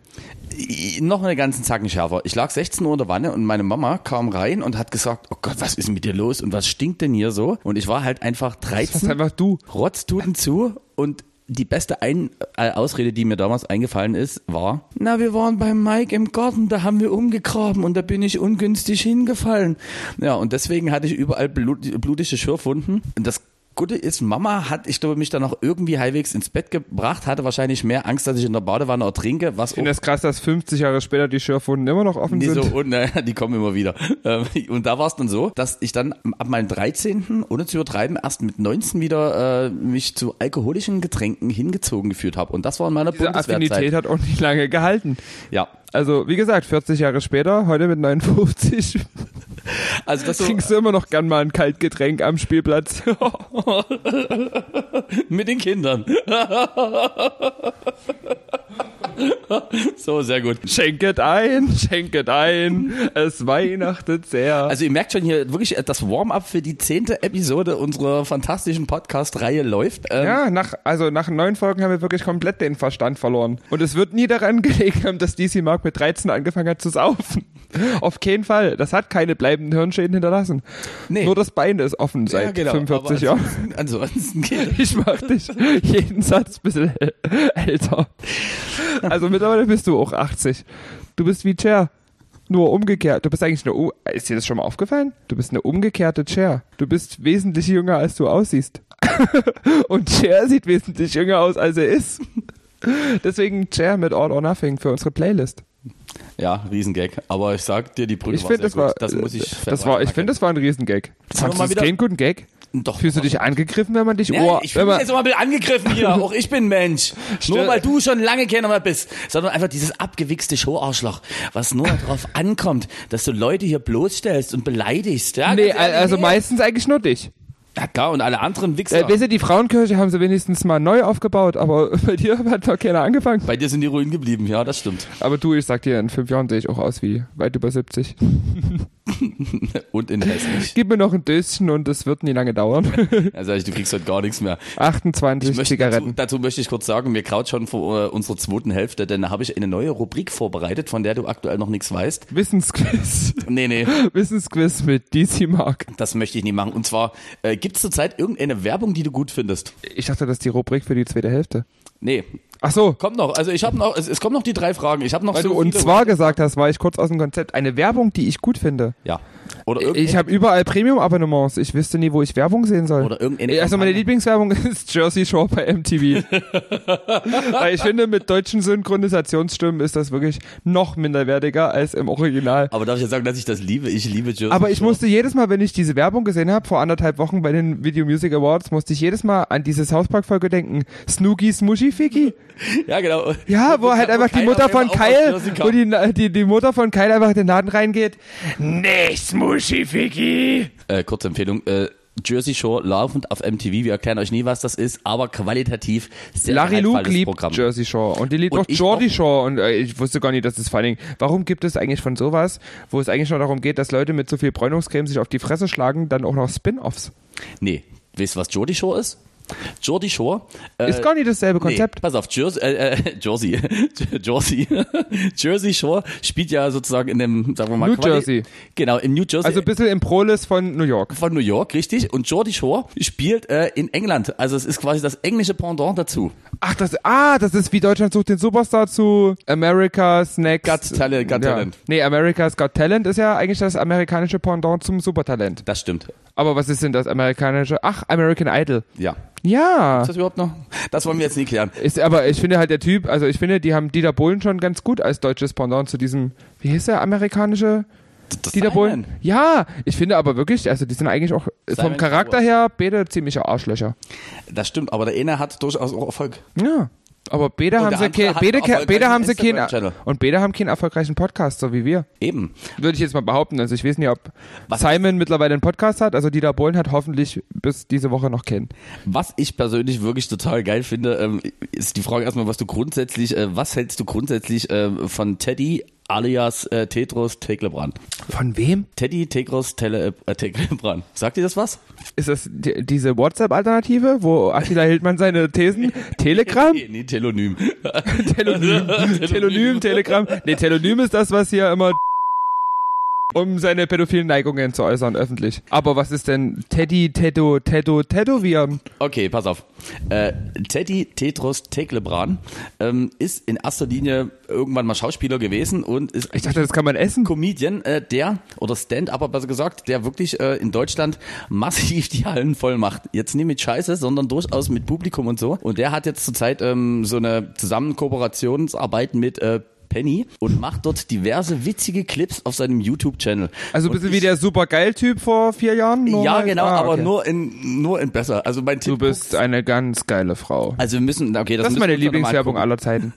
Noch eine ganzen Zacken schärfer. Ich lag sechzehn Uhr in der Wanne und meine Mama kam rein und hat gesagt, oh Gott, was ist mit dir los und was stinkt denn hier so? Und ich war halt einfach dreizehn, das ist einfach du. Rotztuten zu und die beste Ein- äh, Ausrede, die mir damals eingefallen ist, war, na, wir waren beim Mike im Garten, da haben wir umgegraben und da bin ich ungünstig hingefallen. Ja, und deswegen hatte ich überall blut- blutige Schürfwunden. Und das Gute ist, Mama hat, ich glaube, mich dann auch irgendwie halbwegs ins Bett gebracht, hatte wahrscheinlich mehr Angst, dass ich in der Badewanne ertrinke. Was ich finde das krass, dass fünfzig Jahre später die Schürfwunden immer noch offen nee, sind. So, und, naja, die kommen immer wieder. Und da war es dann so, dass ich dann ab meinem dreizehnten, ohne zu übertreiben, erst mit neunzehn wieder äh, mich zu alkoholischen Getränken hingezogen gefühlt habe. Und das war in meiner Diese Bundeswehrzeit. Die Affinität hat auch nicht lange gehalten. Ja. Also, wie gesagt, vierzig Jahre später, heute mit neunundfünfzig, also das so, trinkst du immer noch gern mal ein Kaltgetränk am Spielplatz. Mit den Kindern. So, sehr gut. Schenket ein, schenket ein, es weihnachtet sehr. Also ihr merkt schon hier wirklich, das Warm-up für die zehnte Episode unserer fantastischen Podcast-Reihe läuft. Ähm ja, nach, also nach neun Folgen haben wir wirklich komplett den Verstand verloren. Und es wird nie daran gelegen haben, dass D C Mark mit dreizehn angefangen hat zu saufen. Auf keinen Fall. Das hat keine bleibenden Hirnschäden hinterlassen. Nee. Nur das Bein ist offen seit ja, genau. fünfundvierzig Jahren. Ansonsten geht das. Ich mach dich jeden Satz ein bisschen älter. Also mittlerweile bist du auch achtzig. Du bist wie Cher. Nur umgekehrt. Du bist eigentlich eine... U- ist dir das schon mal aufgefallen? Du bist eine umgekehrte Cher. Du bist wesentlich jünger, als du aussiehst. Und Cher sieht wesentlich jünger aus, als er ist. Deswegen Cher mit All or Nothing für unsere Playlist. Ja, Riesengag. Aber ich sag dir, die Brücke ich war find, sehr das gut. War, das muss ich das war, Ich finde, das war ein Riesengag. Sagst du keinen guten Gag? Doch, Fühlst doch, du dich angegriffen, wenn man dich... Nee, oh, ich fühle mich jetzt immer ein bisschen angegriffen hier. Auch ich bin Mensch. Stimmt. Nur weil du schon lange keiner mehr bist. Sondern einfach dieses abgewichste Show-Arschloch, was nur darauf ankommt, dass du Leute hier bloßstellst und beleidigst. Ja, nee, also nee. meistens eigentlich nur dich. Ja klar, und alle anderen Wichser. Äh, weißt du, die Frauenkirche haben sie wenigstens mal neu aufgebaut, aber bei dir hat doch keiner angefangen. Bei dir sind die Ruinen geblieben, ja, das stimmt. Aber du, ich sag dir, in fünf Jahren sehe ich auch aus wie weit über siebzig. und in hässlich. Gib mir noch ein Döschen und das wird nie lange dauern. Also du kriegst heute gar nichts mehr. achtundzwanzig möchte, Zigaretten. Dazu, dazu möchte ich kurz sagen, mir kraut schon vor äh, unserer zweiten Hälfte, denn da habe ich eine neue Rubrik vorbereitet, von der du aktuell noch nichts weißt. Wissensquiz. Nee, nee. Wissensquiz mit D C Mark. Das möchte ich nie machen. Und zwar, äh, gibt es zurzeit irgendeine Werbung, die du gut findest? Ich dachte, das ist die Rubrik für die zweite Hälfte. Nee. Ach so. Kommt noch. Also ich habe noch, es, es kommen noch die drei Fragen. Ich habe noch Weil so du und zwar gesagt hast, war ich kurz aus dem Konzept. Eine Werbung, die ich gut finde. Ja. Oder irgendeine. Ich habe überall Premium-Abonnements. Ich wüsste nie, wo ich Werbung sehen soll. Oder irgendeine. Also meine Lieblingswerbung ist Jersey Shore bei M T V. Weil ich finde, mit deutschen Synchronisationsstimmen ist das wirklich noch minderwertiger als im Original. Aber darf ich jetzt sagen, dass ich das liebe? Ich liebe Jersey Shore. Aber ich Shore. musste jedes Mal, wenn ich diese Werbung gesehen habe, vor anderthalb Wochen bei den Video Music Awards, musste ich jedes Mal an diese South Park-Folge denken. Snooki, Smushy, Ficky. Ja, genau. Ja, wo halt einfach die Mutter von Kyle, wo die, die, die Mutter von Kyle einfach in den Laden reingeht. Nee, Smushy, Ficky. Äh, kurze Empfehlung, äh, Jersey Shore laufend auf M T V. Wir erklären euch nie, was das ist, aber qualitativ sehr Larry Luke liebt Programm. Jersey Shore und die liebt und doch Geordie Shore und äh, ich wusste gar nicht, dass das vor allen Dingen, warum gibt es eigentlich von sowas, wo es eigentlich nur darum geht, dass Leute mit so viel Bräunungscreme sich auf die Fresse schlagen, dann auch noch Spin-Offs? Nee. Weißt du, was Geordie Shore ist? Geordie Shore. Äh, ist gar nicht dasselbe Konzept. Nee, pass auf, Jersey, äh, Jersey, Jersey, Jersey Shore spielt ja sozusagen in dem, sagen wir mal, New Quali- Jersey. Genau, in New Jersey. Also ein bisschen im Prolis von New York. Von New York, richtig. Und Geordie Shore spielt äh, in England. Also es ist quasi das englische Pendant dazu. Ach, das, ah, das ist wie Deutschland sucht den Superstar zu America's Next Got Talent. Got ja. Talent. Nee, America's Got Talent ist ja eigentlich das amerikanische Pendant zum Supertalent. Das stimmt. Aber was ist denn das amerikanische? Ach, American Idol. Ja. Ja. Ist das überhaupt noch? Das wollen wir jetzt nie klären. Ist, aber ich finde halt der Typ, also ich finde, die haben Dieter Bohlen schon ganz gut als deutsches Pendant zu diesem, wie hieß der amerikanische? Das Dieter Bohlen? Ja, ich finde aber wirklich, also die sind eigentlich auch Simon vom Charakter Cowell. Her beide ziemliche Arschlöcher. Das stimmt, aber der eine hat durchaus auch Erfolg. Ja. Aber Bede haben sie keinen ke- und Bede haben keinen erfolgreichen Podcast, so wie wir. Eben. Würde ich jetzt mal behaupten. Also ich weiß nicht, ob was Simon ich, mittlerweile einen Podcast hat. Also Dieter Bohlen hat hoffentlich bis diese Woche noch keinen. Was ich persönlich wirklich total geil finde, ist die Frage erstmal, was du grundsätzlich, was hältst du grundsätzlich von Teddy alias äh, Tegros Teclebrhan. Von wem? Teddy Tegros Tele, äh, Teclebrhan. Sagt dir das was? Ist das die, diese WhatsApp-Alternative, wo Attila Hildmann seine Thesen? Telegram? Nee, nee, Telonym. Telonym. Telonym. Telonym, Telegram. Nee, Telonym ist das, was hier immer um seine pädophilen Neigungen zu äußern, öffentlich. Aber was ist denn Teddy, Teddo, Teddo, Teddovian? Okay, pass auf. Äh, Teddy Tegros Teclebrhan ähm, ist in erster Linie irgendwann mal Schauspieler gewesen und ist... Ich dachte, das kann man essen. Comedian, äh, der, oder Stand-Upper besser gesagt, der wirklich äh, in Deutschland massiv die Hallen voll macht. Jetzt nicht mit Scheiße, sondern durchaus mit Publikum und so. Und der hat jetzt zurzeit ähm, so eine Zusammenkooperationsarbeit mit... Äh, Penny und macht dort diverse witzige Clips auf seinem YouTube-Channel. Also ein bisschen ich, wie der Supergeil-Typ vor vier Jahren? Nur ja, genau, ah, aber okay. nur in nur in besser. Also mein Tipp, du bist eine ganz geile Frau. Also wir müssen, okay, das, das ist meine Lieblingswerbung aller Zeiten.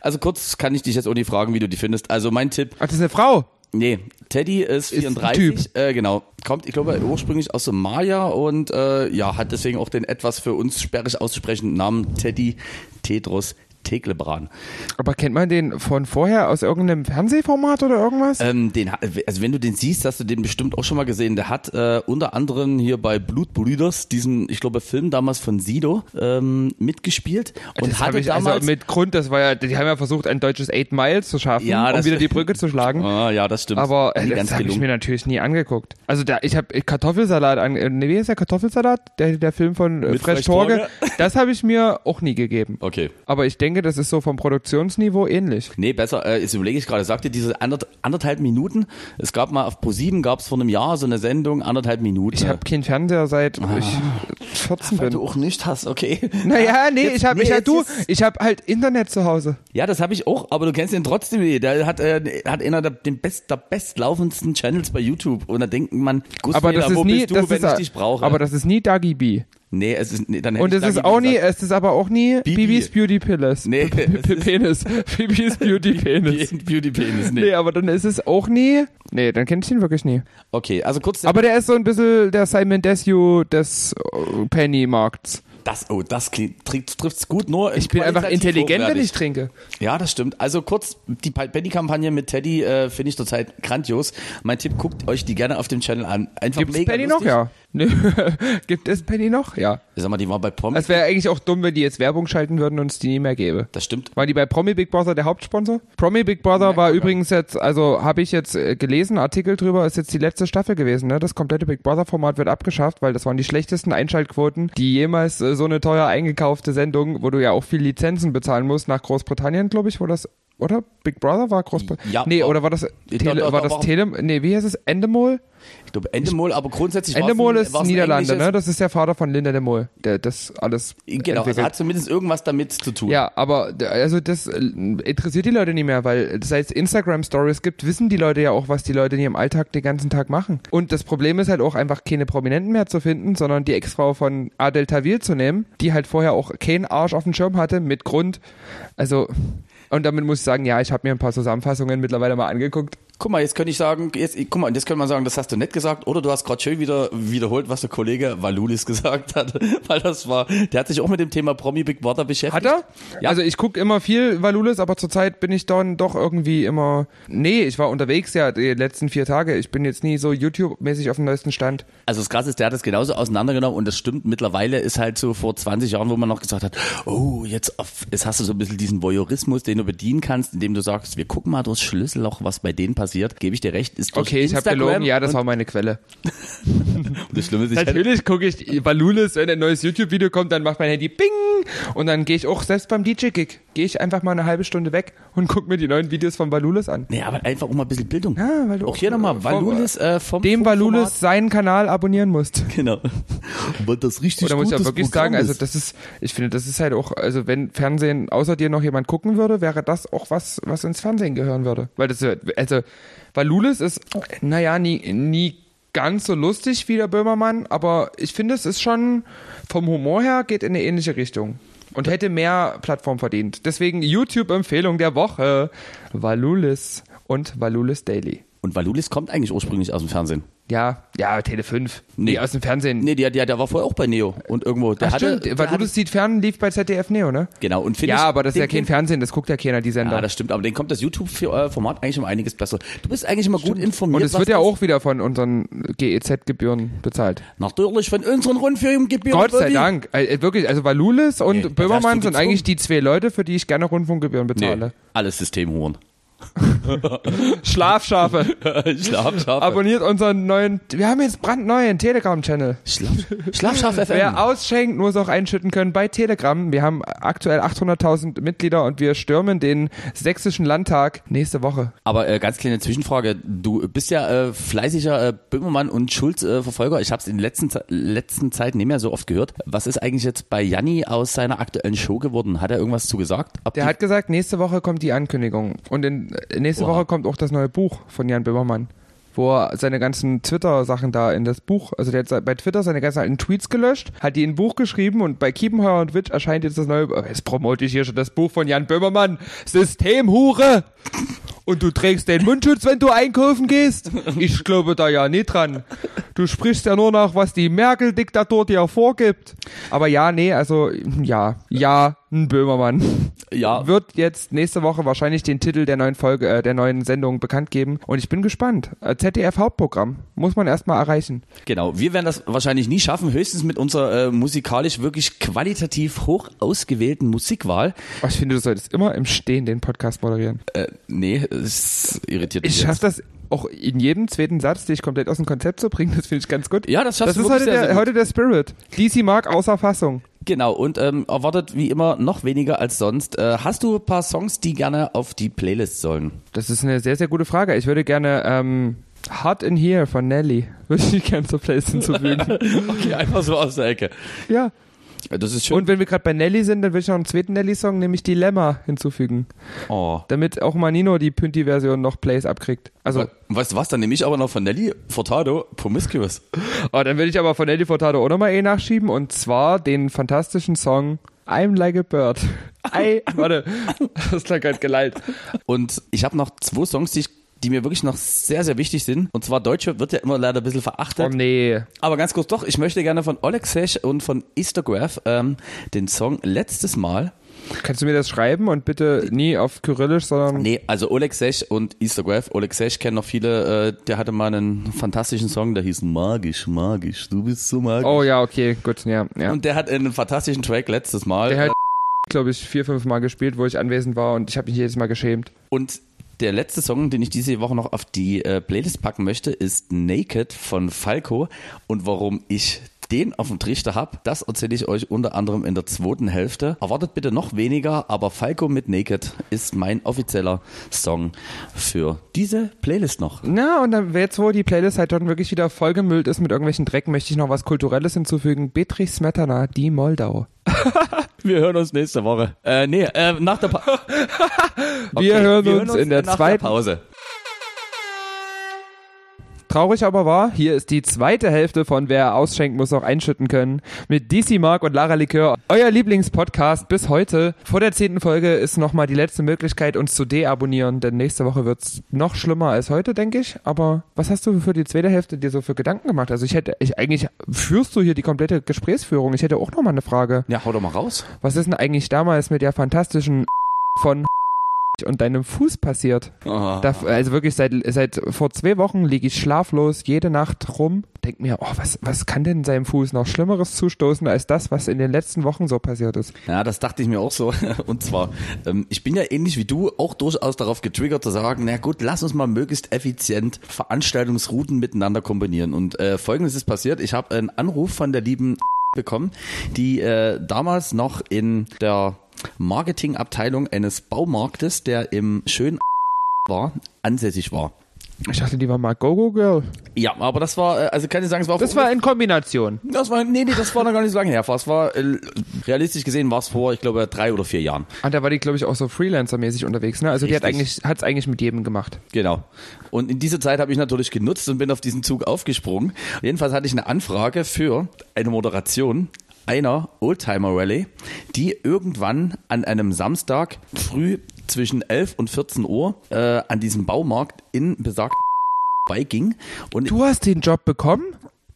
Also kurz kann ich dich jetzt ohne fragen, wie du die findest. Also mein Tipp. Ach, das ist eine Frau? Nee, Teddy ist vierunddreißig, äh, genau, kommt, ich glaube, ursprünglich aus Somalia und äh, ja, hat deswegen auch den etwas für uns sperrig auszusprechenden Namen Teddy Tegros Teclebrhan. Aber kennt man den von vorher aus irgendeinem Fernsehformat oder irgendwas? Ähm, den, also wenn du den siehst, hast du den bestimmt auch schon mal gesehen. Der hat äh, unter anderem hier bei Blutbrüders, diesen, ich glaube, Film damals von Sido, ähm, mitgespielt. Und das hatte ich damals... Also mit Grund, das war ja, die haben ja versucht, ein deutsches acht Mile zu schaffen, ja, um wieder die Brücke zu schlagen. Ah, ja, das stimmt. Aber äh, das habe ich mir natürlich nie angeguckt. Also der, ich habe Kartoffelsalat, an, nee, wie ist der Kartoffelsalat? Der, der Film von äh, Fresh Torge. Das habe ich mir auch nie gegeben. Okay. Aber ich denke, Ich denke, das ist so vom Produktionsniveau ähnlich. Nee, besser, äh, jetzt überlege ich gerade, sagt ihr diese anderth- anderthalb Minuten? Es gab mal auf ProSieben, gab es vor einem Jahr so eine Sendung, anderthalb Minuten. Ich habe keinen Fernseher seit ah. ich vierzehn bin. Weil du auch nicht hast, okay. Naja, nee, jetzt, ich habe nee, ich halt, du, ich hab halt Internet zu Hause. Ja, das habe ich auch, aber du kennst ihn trotzdem nicht. Der hat, äh, hat einer der, den best, der bestlaufendsten Channels bei YouTube und da denkt man, aber das Fehler, ist wo nie, bist du, das wenn ist, ich dich brauche? Aber das ist nie Dagi B. Nee, es ist nee, dann hätte und es ist auch nie, es ist aber auch nie Bibi. Bibis Beauty Penis. Nee, B- B- B- Penis. Bibis Beauty Penis. Beauty Penis. Nee. nee, aber dann ist es auch nie. Nee, dann kenne ich ihn wirklich nie. Okay, also kurz. Aber der ist so ein bisschen der Simon Desue des Penny Markts. Das, oh, das klingt, trifft's gut, nur ich bin einfach intelligent, hochwertig, wenn ich trinke. Ja, das stimmt. Also kurz, die Penny-Kampagne mit Teddy äh, finde ich zurzeit grandios. Mein Tipp, guckt euch die gerne auf dem Channel an. Einfach Gibt's mega Penny lustig. noch, ja. Nö. Gibt es Penny noch? Ja. Ich sag mal, die war bei Promi. Es wäre eigentlich auch dumm, wenn die jetzt Werbung schalten würden und es die nie mehr gäbe. Das stimmt. War die bei Promi Big Brother der Hauptsponsor? Promi Big Brother ja, war übrigens jetzt, also habe ich jetzt äh, gelesen, Artikel drüber, ist jetzt die letzte Staffel gewesen, ne? Das komplette Big Brother Format wird abgeschafft, weil das waren die schlechtesten Einschaltquoten, die jemals äh, so eine teuer eingekaufte Sendung, wo du ja auch viel Lizenzen bezahlen musst, nach Großbritannien, glaube ich, wo das... Oder? Big Brother war Großbritannien? Ja. Nee, oder war das Tele... War das Tele... Nee, wie heißt es? Endemol? Ich glaube Endemol, aber grundsätzlich war es Endemol ist Niederlande, ne? Das ist der Vater von Linda de Mol, der das alles Genau, entwickelt. Also hat zumindest irgendwas damit zu tun. Ja, aber also das interessiert die Leute nicht mehr, weil seit es Instagram-Stories gibt, wissen die Leute ja auch, was die Leute in ihrem Alltag den ganzen Tag machen. Und das Problem ist halt auch einfach, keine Prominenten mehr zu finden, sondern die Ex-Frau von Adel Tawil zu nehmen, die halt vorher auch keinen Arsch auf dem Schirm hatte, mit Grund, also... Und damit muss ich sagen, ja, ich habe mir ein paar Zusammenfassungen mittlerweile mal angeguckt. Guck mal, jetzt könnte ich sagen, jetzt, guck mal, jetzt könnte man sagen, das hast du nett gesagt, oder du hast gerade schön wieder wiederholt, was der Kollege Walulis gesagt hat, weil das war, der hat sich auch mit dem Thema Promi Big Brother beschäftigt. Hat er? Ja. Also ich gucke immer viel Walulis, aber zurzeit bin ich dann doch irgendwie immer, nee, ich war unterwegs ja die letzten vier Tage, ich bin jetzt nie so YouTube-mäßig auf dem neuesten Stand. Also das Krasse ist, der hat das genauso auseinandergenommen und das stimmt, mittlerweile ist halt so vor zwanzig Jahren, wo man noch gesagt hat, oh, jetzt, auf, jetzt hast du so ein bisschen diesen Voyeurismus, den du bedienen kannst, indem du sagst, wir gucken mal durchs Schlüsselloch, was bei denen passiert. Passiert, gebe ich dir recht, ist durch Okay, ich habe gelogen, ja, das war meine Quelle. Das Schlimme ist, natürlich gucke ich Walulis, wenn ein neues YouTube-Video kommt, dann macht mein Handy Bing und dann gehe ich auch selbst beim D J-Gig, gehe ich einfach mal eine halbe Stunde weg und gucke mir die neuen Videos von Walulis an. Nee, aber einfach auch mal ein bisschen Bildung. Ja, weil du auch, auch hier nochmal Walulis äh, vom Dem Walulis seinen Kanal abonnieren musst. Genau. Aber das richtig gutes Programm ist. Oder muss ich ja wirklich sagen, also das ist, ich finde, das ist halt auch, also wenn Fernsehen außer dir noch jemand gucken würde, wäre das auch was, was ins Fernsehen gehören würde. Weil das, also Walulis ist, naja, nie, nie ganz so lustig wie der Böhmermann, aber ich finde, es ist schon, vom Humor her, geht in eine ähnliche Richtung und hätte mehr Plattform verdient. Deswegen YouTube-Empfehlung der Woche, Walulis und Walulis Daily. Und Walulis kommt eigentlich ursprünglich aus dem Fernsehen. Ja, ja, Tele fünf. Nee, die aus dem Fernsehen. Nee, der, der, der war vorher auch bei Neo und irgendwo. Der Ach hatte, stimmt, der weil hatte, du das sieht fern, lief bei Z D F Neo, ne? Genau. Und ja, ich, aber das ist ja kein Fernsehen, das guckt ja keiner, die Sender. Ja, das stimmt, aber denen kommt das YouTube-Format eigentlich um einiges besser. Du bist eigentlich immer stimmt. gut informiert. Und es wird ja auch wieder von unseren G E Z-Gebühren bezahlt. Natürlich, von unseren Rundfunkgebühren. Gott sei Dank. Also, wirklich, also Walulis und nee, Böhmermann sind eigentlich um. die zwei Leute, für die ich gerne Rundfunkgebühren bezahle. Nee, alles Systemhuren. Schlafschafe. Schlafschafe. Abonniert unseren neuen, wir haben jetzt brandneuen Telegram-Channel. Schlaf, Schlafschafe F M. Wer ausschenkt, muss auch einschütten können bei Telegram. Wir haben aktuell achthunderttausend Mitglieder und wir stürmen den sächsischen Landtag nächste Woche. Aber äh, ganz kleine Zwischenfrage. Du bist ja äh, fleißiger äh, Böhmermann und Schulz-Verfolger. Äh, ich habe es in letzten, letzten Zeit nicht mehr so oft gehört. Was ist eigentlich jetzt bei Janni aus seiner aktuellen Show geworden? Hat er irgendwas zu gesagt? Ob Der hat gesagt, nächste Woche kommt die Ankündigung. Und in Nächste Oha. Woche kommt auch das neue Buch von Jan Böhmermann, wo er seine ganzen Twitter-Sachen da in das Buch, also der hat bei Twitter seine ganzen alten Tweets gelöscht, hat die in ein Buch geschrieben und bei Kiepenheuer und Witsch erscheint jetzt das neue, jetzt promote ich hier schon das Buch von Jan Böhmermann, Systemhure! Und du trägst den Mundschutz, wenn du einkaufen gehst? Ich glaube da ja nie dran. Du sprichst ja nur nach, was die Merkel-Diktatur dir vorgibt. Aber ja, nee, also ja, ja, ein Böhmermann. Ja. Wird jetzt nächste Woche wahrscheinlich den Titel der neuen Folge, äh, der neuen Sendung bekannt geben. Und ich bin gespannt. Z D F-Hauptprogramm muss man erstmal erreichen. Genau, wir werden das wahrscheinlich nie schaffen, höchstens mit unserer äh, musikalisch wirklich qualitativ hoch ausgewählten Musikwahl. Ach, ich finde, du solltest immer im Stehen den Podcast moderieren. Äh, nee, es irritiert mich. Ich schaffe das auch in jedem zweiten Satz, dich komplett aus dem Konzept zu bringen, das finde ich ganz gut. Ja, das schaffst das du wirklich sehr, der, sehr gut. Das ist heute der Spirit. D C Mark außer Fassung. Genau, und ähm, erwartet wie immer noch weniger als sonst. Äh, hast du ein paar Songs, die gerne auf die Playlist sollen? Das ist eine sehr, sehr gute Frage. Ich würde gerne ähm, Hot in Here von Nelly, würde ich gerne zur Playlist hinzufügen. Okay, einfach so aus der Ecke. Ja. Das ist schön. Und wenn wir gerade bei Nelly sind, dann will ich noch einen zweiten Nelly-Song, nämlich Dilemma, hinzufügen. Oh. Damit auch mal Nino die Pünti-Version noch Plays abkriegt. Also, weißt du was, dann nehme ich aber noch von Nelly Furtado, Promiscuous. Oh, dann will ich aber von Nelly Furtado auch nochmal eh nachschieben und zwar den fantastischen Song I'm Like a Bird. I, warte, das klang halt geleilt. Und ich habe noch zwei Songs, die ich die mir wirklich noch sehr, sehr wichtig sind. Und zwar Deutsche wird ja immer leider ein bisschen verachtet. Oh nee. Aber ganz kurz doch, ich möchte gerne von Olexej und von Eastergraph ähm, den Song Letztes Mal. Kannst du mir das schreiben und bitte nie auf Kyrillisch, sondern... Nee, also Olexej und Eastergraph. Olexej kennen noch viele, äh, der hatte mal einen fantastischen Song, der hieß Magisch, Magisch, du bist so magisch. Oh ja, okay, gut, ja. ja. Und der hat einen fantastischen Track Letztes Mal. Der hat, äh, glaube ich, vier, fünf Mal gespielt, wo ich anwesend war und ich habe mich jedes Mal geschämt. Und der letzte Song, den ich diese Woche noch auf die äh, Playlist packen möchte, ist Naked von Falco. Und warum ich... den auf dem Trichter hab, das erzähle ich euch unter anderem in der zweiten Hälfte. Erwartet bitte noch weniger, aber Falco mit Naked ist mein offizieller Song für diese Playlist noch. Na, und dann, jetzt wo die Playlist halt dann wirklich wieder vollgemüllt ist mit irgendwelchen Dreck, möchte ich noch was Kulturelles hinzufügen. Bedřich Smetana, die Moldau. Wir hören uns nächste Woche. Äh, nee, äh, nach der Pause. Okay, wir hören wir uns, hören uns in der zweiten Pause. Traurig aber wahr, hier ist die zweite Hälfte von Wer ausschenkt, muss auch einschütten können. Mit D C Mark und Lara Likör, euer Lieblingspodcast bis heute. Vor der zehnten Folge ist nochmal die letzte Möglichkeit, uns zu deabonnieren, denn nächste Woche wird's noch schlimmer als heute, denke ich. Aber was hast du für die zweite Hälfte dir so für Gedanken gemacht? Also ich hätte, ich eigentlich führst du hier die komplette Gesprächsführung. Ich hätte auch nochmal eine Frage. Ja, hau doch mal raus. Was ist denn eigentlich damals mit der fantastischen von... und deinem Fuß passiert. Oh. Da, also wirklich seit, seit vor zwei Wochen liege ich schlaflos jede Nacht rum. Denk mir, oh, was, was kann denn seinem Fuß noch Schlimmeres zustoßen als das, was in den letzten Wochen so passiert ist? Ja, das dachte ich mir auch so. Und zwar, ähm, ich bin ja ähnlich wie du auch durchaus darauf getriggert zu sagen, na gut, lass uns mal möglichst effizient Veranstaltungsrouten miteinander kombinieren. Und äh, Folgendes ist passiert. Ich habe einen Anruf von der lieben bekommen, die äh, damals noch in der Marketingabteilung eines Baumarktes, der im schönen war, ansässig war. Ich dachte, die war mal Go-Go-Girl. Ja, aber das war, also kann ich sagen, es war... Das war in Kombination. Das war, nee, nee, das war noch gar nicht so lange her. Es war, äh, realistisch gesehen war es vor, ich glaube, drei oder vier Jahren. Und da war die, glaube ich, auch so Freelancer-mäßig unterwegs, ne? Also Richtig. Die hat eigentlich, hat's eigentlich mit jedem gemacht. Genau. Und in dieser Zeit habe ich natürlich genutzt und bin auf diesen Zug aufgesprungen. Jedenfalls hatte ich eine Anfrage für eine Moderation einer Oldtimer-Rallye, die irgendwann an einem Samstag früh zwischen elf und vierzehn Uhr äh, an diesem Baumarkt in besagt beiging. Und du hast den Job bekommen?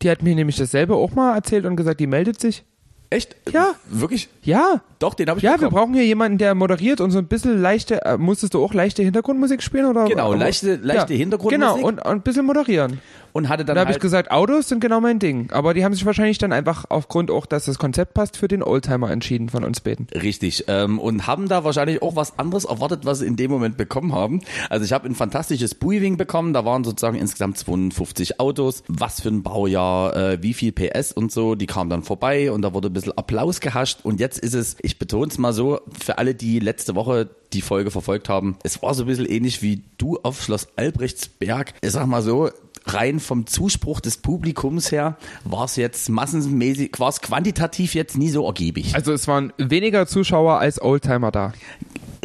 Die hat mir nämlich dasselbe auch mal erzählt und gesagt, die meldet sich. Echt? Ja. Wirklich? Ja. Doch, den habe ich ja bekommen. Wir brauchen hier jemanden, der moderiert und so ein bisschen leichte, äh, musstest du auch leichte Hintergrundmusik spielen? Oder? Genau, leichte, leichte ja. Hintergrundmusik. Genau, und, und ein bisschen moderieren. Und hatte dann da habe halt ich gesagt, Autos sind genau mein Ding. Aber die haben sich wahrscheinlich dann einfach aufgrund auch, dass das Konzept passt, für den Oldtimer entschieden von uns beten. Richtig. Ähm, und haben da wahrscheinlich auch was anderes erwartet, was sie in dem Moment bekommen haben. Also ich habe ein fantastisches Buiwing bekommen. Da waren sozusagen insgesamt zweiundfünfzig Autos. Was für ein Baujahr, äh, wie viel P S und so. Die kamen dann vorbei und da wurde ein bisschen Applaus gehascht. Und jetzt ist es, ich betone es mal so, für alle, die letzte Woche die Folge verfolgt haben. Es war so ein bisschen ähnlich wie du auf Schloss Albrechtsberg. Ich sag mal so, rein vom Zuspruch des Publikums her war es jetzt massenmäßig, war es quantitativ jetzt nie so ergiebig. Also es waren weniger Zuschauer als Oldtimer da.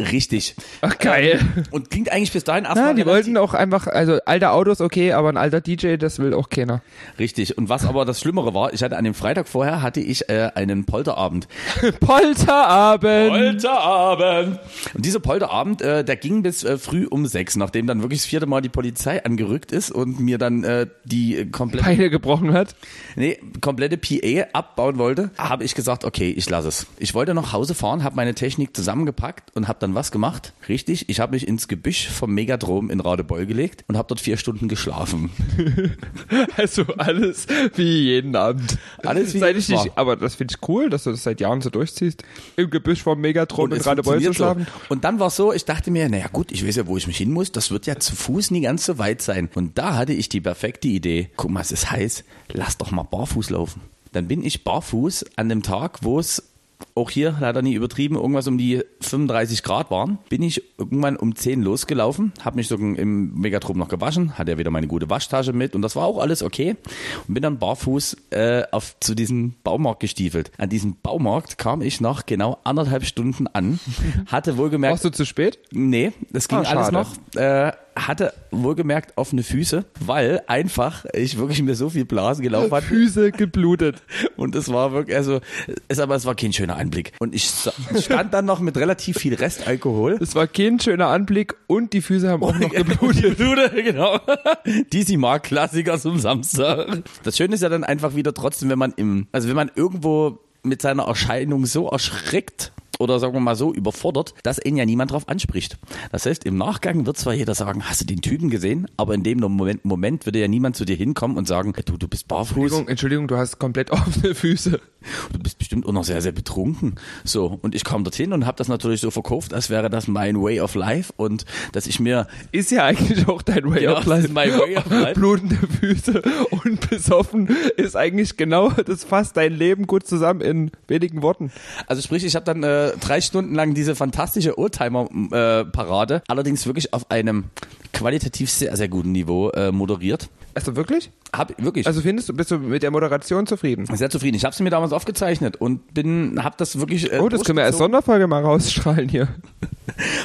Richtig. Ach, geil. Ähm, und klingt eigentlich bis dahin erstmal... Ja, die wollten auch einfach, also alte Autos, okay, aber ein alter D J, das will auch keiner. Richtig. Und was aber das Schlimmere war, ich hatte an dem Freitag vorher, hatte ich äh, einen Polterabend. Polterabend! Polterabend! Und dieser Polterabend, äh, der ging bis äh, früh um sechs, nachdem dann wirklich das vierte Mal die Polizei angerückt ist und mir dann äh, die äh, komplette... Beine gebrochen hat? Nee, komplette P A abbauen wollte, habe ich gesagt, okay, ich lasse es. Ich wollte nach Hause fahren, habe meine Technik zusammengepackt und habe dann was gemacht? Richtig, ich habe mich ins Gebüsch vom Megadrom in Radebeul gelegt und habe dort vier Stunden geschlafen. Also alles wie jeden Abend. Alles wie jeden Abend. Aber das finde ich cool, dass du das seit Jahren so durchziehst. Im Gebüsch vom Megadrom in Radebeul zu schlafen. So. Und dann war es so, ich dachte mir, naja gut, ich weiß ja, wo ich mich hin muss. Das wird ja zu Fuß nie ganz so weit sein. Und da hatte ich die perfekte Idee. Guck mal, es ist heiß. Lass doch mal barfuß laufen. Dann bin ich barfuß an dem Tag, wo es auch hier, leider nie übertrieben, irgendwas um die fünfunddreißig Grad waren, bin ich irgendwann um zehn losgelaufen, habe mich sogar im Megatrom noch gewaschen, hatte ja wieder meine gute Waschtasche mit und das war auch alles okay und bin dann barfuß äh, auf, zu diesem Baumarkt gestiefelt. An diesem Baumarkt kam ich nach genau anderthalb Stunden an, hatte wohlgemerkt... Warst du zu spät? Nee, das ging ah, alles noch... Äh, hatte wohlgemerkt offene Füße, weil einfach ich wirklich mir so viel Blasen gelaufen hatte. Füße geblutet. Und es war wirklich, also, es, aber es war kein schöner Anblick. Und ich stand dann noch mit relativ viel Restalkohol. Es war kein schöner Anblick und die Füße haben auch noch geblutet. Die genau. Dizzy Mark Klassiker zum Samstag. Das Schöne ist ja dann einfach wieder trotzdem, wenn man im, also wenn man irgendwo mit seiner Erscheinung so erschreckt, oder sagen wir mal so, überfordert, dass ihn ja niemand drauf anspricht. Das heißt, im Nachgang wird zwar jeder sagen, hast du den Typen gesehen? Aber in dem Moment, Moment würde ja niemand zu dir hinkommen und sagen, du, du bist barfuß. Entschuldigung, Entschuldigung, du hast komplett offene Füße. Du bist bestimmt auch noch sehr, sehr betrunken. So, und ich kam dorthin und habe das natürlich so verkauft, als wäre das mein Way of Life und dass ich mir... Ist ja eigentlich auch dein Way ja, of Life. Mein Way of Life. Blutende Füße und besoffen ist eigentlich genau, das fasst dein Leben gut zusammen in wenigen Worten. Also sprich, ich habe dann... Äh, drei Stunden lang diese fantastische Oldtimer-Parade, äh, allerdings wirklich auf einem qualitativ sehr, sehr guten Niveau äh, moderiert. Also wirklich? Hab, wirklich. Also findest du, bist du mit der Moderation zufrieden? Sehr zufrieden. Ich habe es mir damals aufgezeichnet und bin, habe das wirklich... Äh, oh, das können wir als Sonderfolge mal rausstrahlen hier.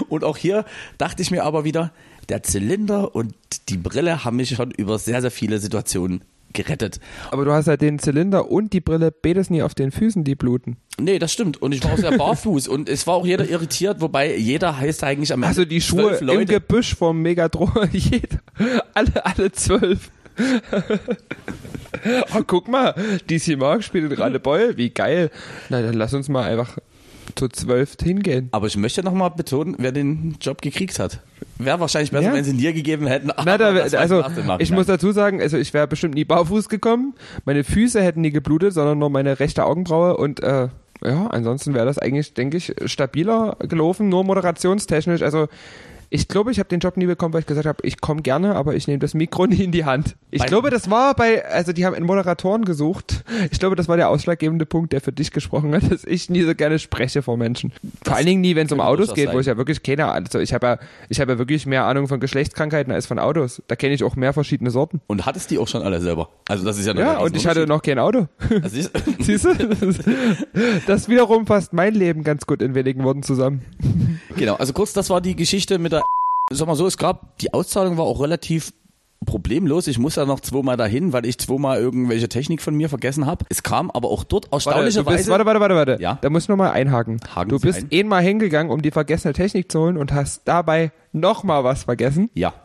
Und auch hier dachte ich mir aber wieder, der Zylinder und die Brille haben mich schon über sehr, sehr viele Situationen gerettet. Aber du hast halt den Zylinder und die Brille, betest nie auf den Füßen, die bluten. Nee, das stimmt. Und ich war auch sehr barfuß. Und es war auch jeder irritiert, wobei jeder heißt eigentlich am Ende. Also die Schuhe im Gebüsch vom Megatron. Jeder. Alle, alle zwölf. Oh, guck mal. D C Mark spielt in Radebeul. Wie geil. Na, dann lass uns mal einfach zu zwölf hingehen. Aber ich möchte nochmal betonen, wer den Job gekriegt hat. Wäre wahrscheinlich besser, ja, wenn sie ihn dir gegeben hätten. Na, da, also, ich muss dazu sagen, also ich wäre bestimmt nie barfuß gekommen. Meine Füße hätten nie geblutet, sondern nur meine rechte Augenbraue. Und äh, ja, ansonsten wäre das eigentlich, denke ich, stabiler gelaufen, nur moderationstechnisch. Also ich glaube, ich habe den Job nie bekommen, weil ich gesagt habe, ich komme gerne, aber ich nehme das Mikro nie in die Hand. Ich bei glaube, das war bei, also die haben einen Moderatoren gesucht. Ich glaube, das war der ausschlaggebende Punkt, der für dich gesprochen hat, dass ich nie so gerne spreche vor Menschen. Das vor allen Dingen nie, wenn es um Autos geht, sein. Wo ich ja wirklich keine Ahnung, also ich habe ja, ich habe ja wirklich mehr Ahnung von Geschlechtskrankheiten als von Autos. Da kenne ich auch mehr verschiedene Sorten. Und hattest die auch schon alle selber? Also das ist ja noch ja, und ich hatte noch kein Auto. Also siehst du? Das wiederum fasst mein Leben ganz gut in wenigen Worten zusammen. Genau, also kurz, das war die Geschichte mit der Sag mal so, es gab, die Auszahlung war auch relativ problemlos. Ich muss da noch zweimal dahin, weil ich zweimal irgendwelche Technik von mir vergessen habe. Es kam aber auch dort erstaunlicherweise... Warte, warte, warte, warte. Ja? Da muss ich nochmal einhaken. Haken du Sie bist ein? einmal hingegangen, um die vergessene Technik zu holen und hast dabei nochmal was vergessen. Ja.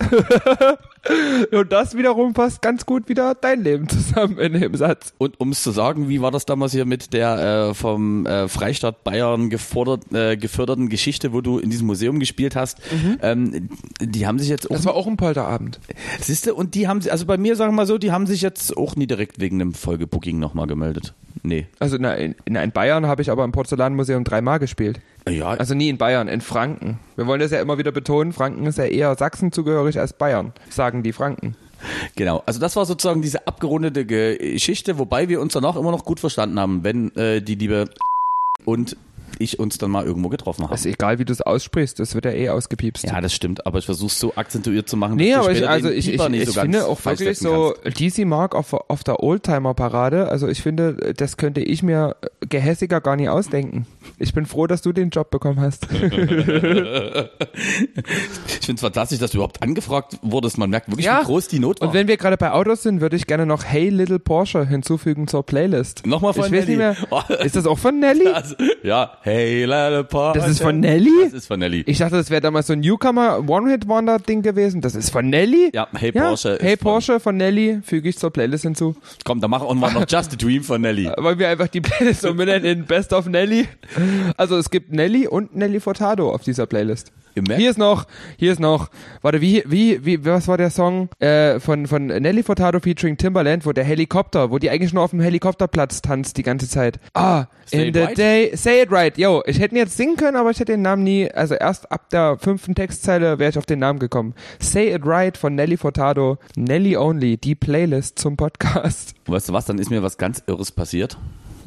Und das wiederum passt ganz gut wieder dein Leben zusammen in dem Satz. Und um es zu sagen, wie war das damals hier mit der äh, vom äh, Freistaat Bayern gefordert, äh, geförderten Geschichte, wo du in diesem Museum gespielt hast, mhm. ähm, die haben sich jetzt auch... Das war auch ein Polterabend. Siehst du, und die haben sich, also bei mir sagen wir mal so, die haben sich jetzt auch nie direkt wegen einem Folgebooking nochmal gemeldet. Nee. Also in, in, in Bayern habe ich aber im Porzellanmuseum dreimal gespielt. Ja. Also nie in Bayern, in Franken. Wir wollen das ja immer wieder betonen, Franken ist ja eher Sachsen zugehörig als Bayern, sagen die Franken. Genau, also das war sozusagen diese abgerundete Geschichte, wobei wir uns danach immer noch gut verstanden haben, wenn äh, die liebe und ich uns dann mal irgendwo getroffen haben. Ist also egal, wie du es aussprichst, das wird ja eh ausgepiepst. Ja, das stimmt, aber ich versuche es so akzentuiert zu machen, nee, dass aber du ich, also ich, ich, nicht ich so finde auch wirklich so, D C Mark auf, auf der Oldtimer-Parade, also ich finde, das könnte ich mir gehässiger gar nicht ausdenken. Ich bin froh, dass du den Job bekommen hast. Ich finde es fantastisch, dass du überhaupt angefragt wurdest. Man merkt wirklich, ja, wie groß die Not war. Und wenn wir gerade bei Autos sind, würde ich gerne noch Hey Little Porsche hinzufügen zur Playlist. Nochmal von ich Nelly. Mehr, ist das auch von Nelly? Das, ja. Hey, Little Porsche. Das ist von Nelly? Das ist von Nelly. Ich dachte, das wäre damals so ein Newcomer-One-Hit-Wonder-Ding gewesen. Das ist von Nelly? Ja, Hey ja. Porsche. Hey Porsche von, von Nelly füge ich zur Playlist hinzu. Komm, dann machen wir auch noch Just a Dream von Nelly. Wollen wir einfach die Playlist umbenennen in Best of Nelly? Also es gibt Nelly und Nelly Furtado auf dieser Playlist. Hier ist noch, hier ist noch, warte, wie, wie, wie, was war der Song äh, von, von Nelly Furtado featuring Timbaland, wo der Helikopter, wo die eigentlich nur auf dem Helikopterplatz tanzt die ganze Zeit. Ah, Say in the right? day, Say It Right. Yo, ich hätte ihn jetzt singen können, aber ich hätte den Namen nie, also erst ab der fünften Textzeile wäre ich auf den Namen gekommen. Say It Right von Nelly Furtado, Nelly Only, die Playlist zum Podcast. Weißt du was, dann ist mir was ganz Irres passiert.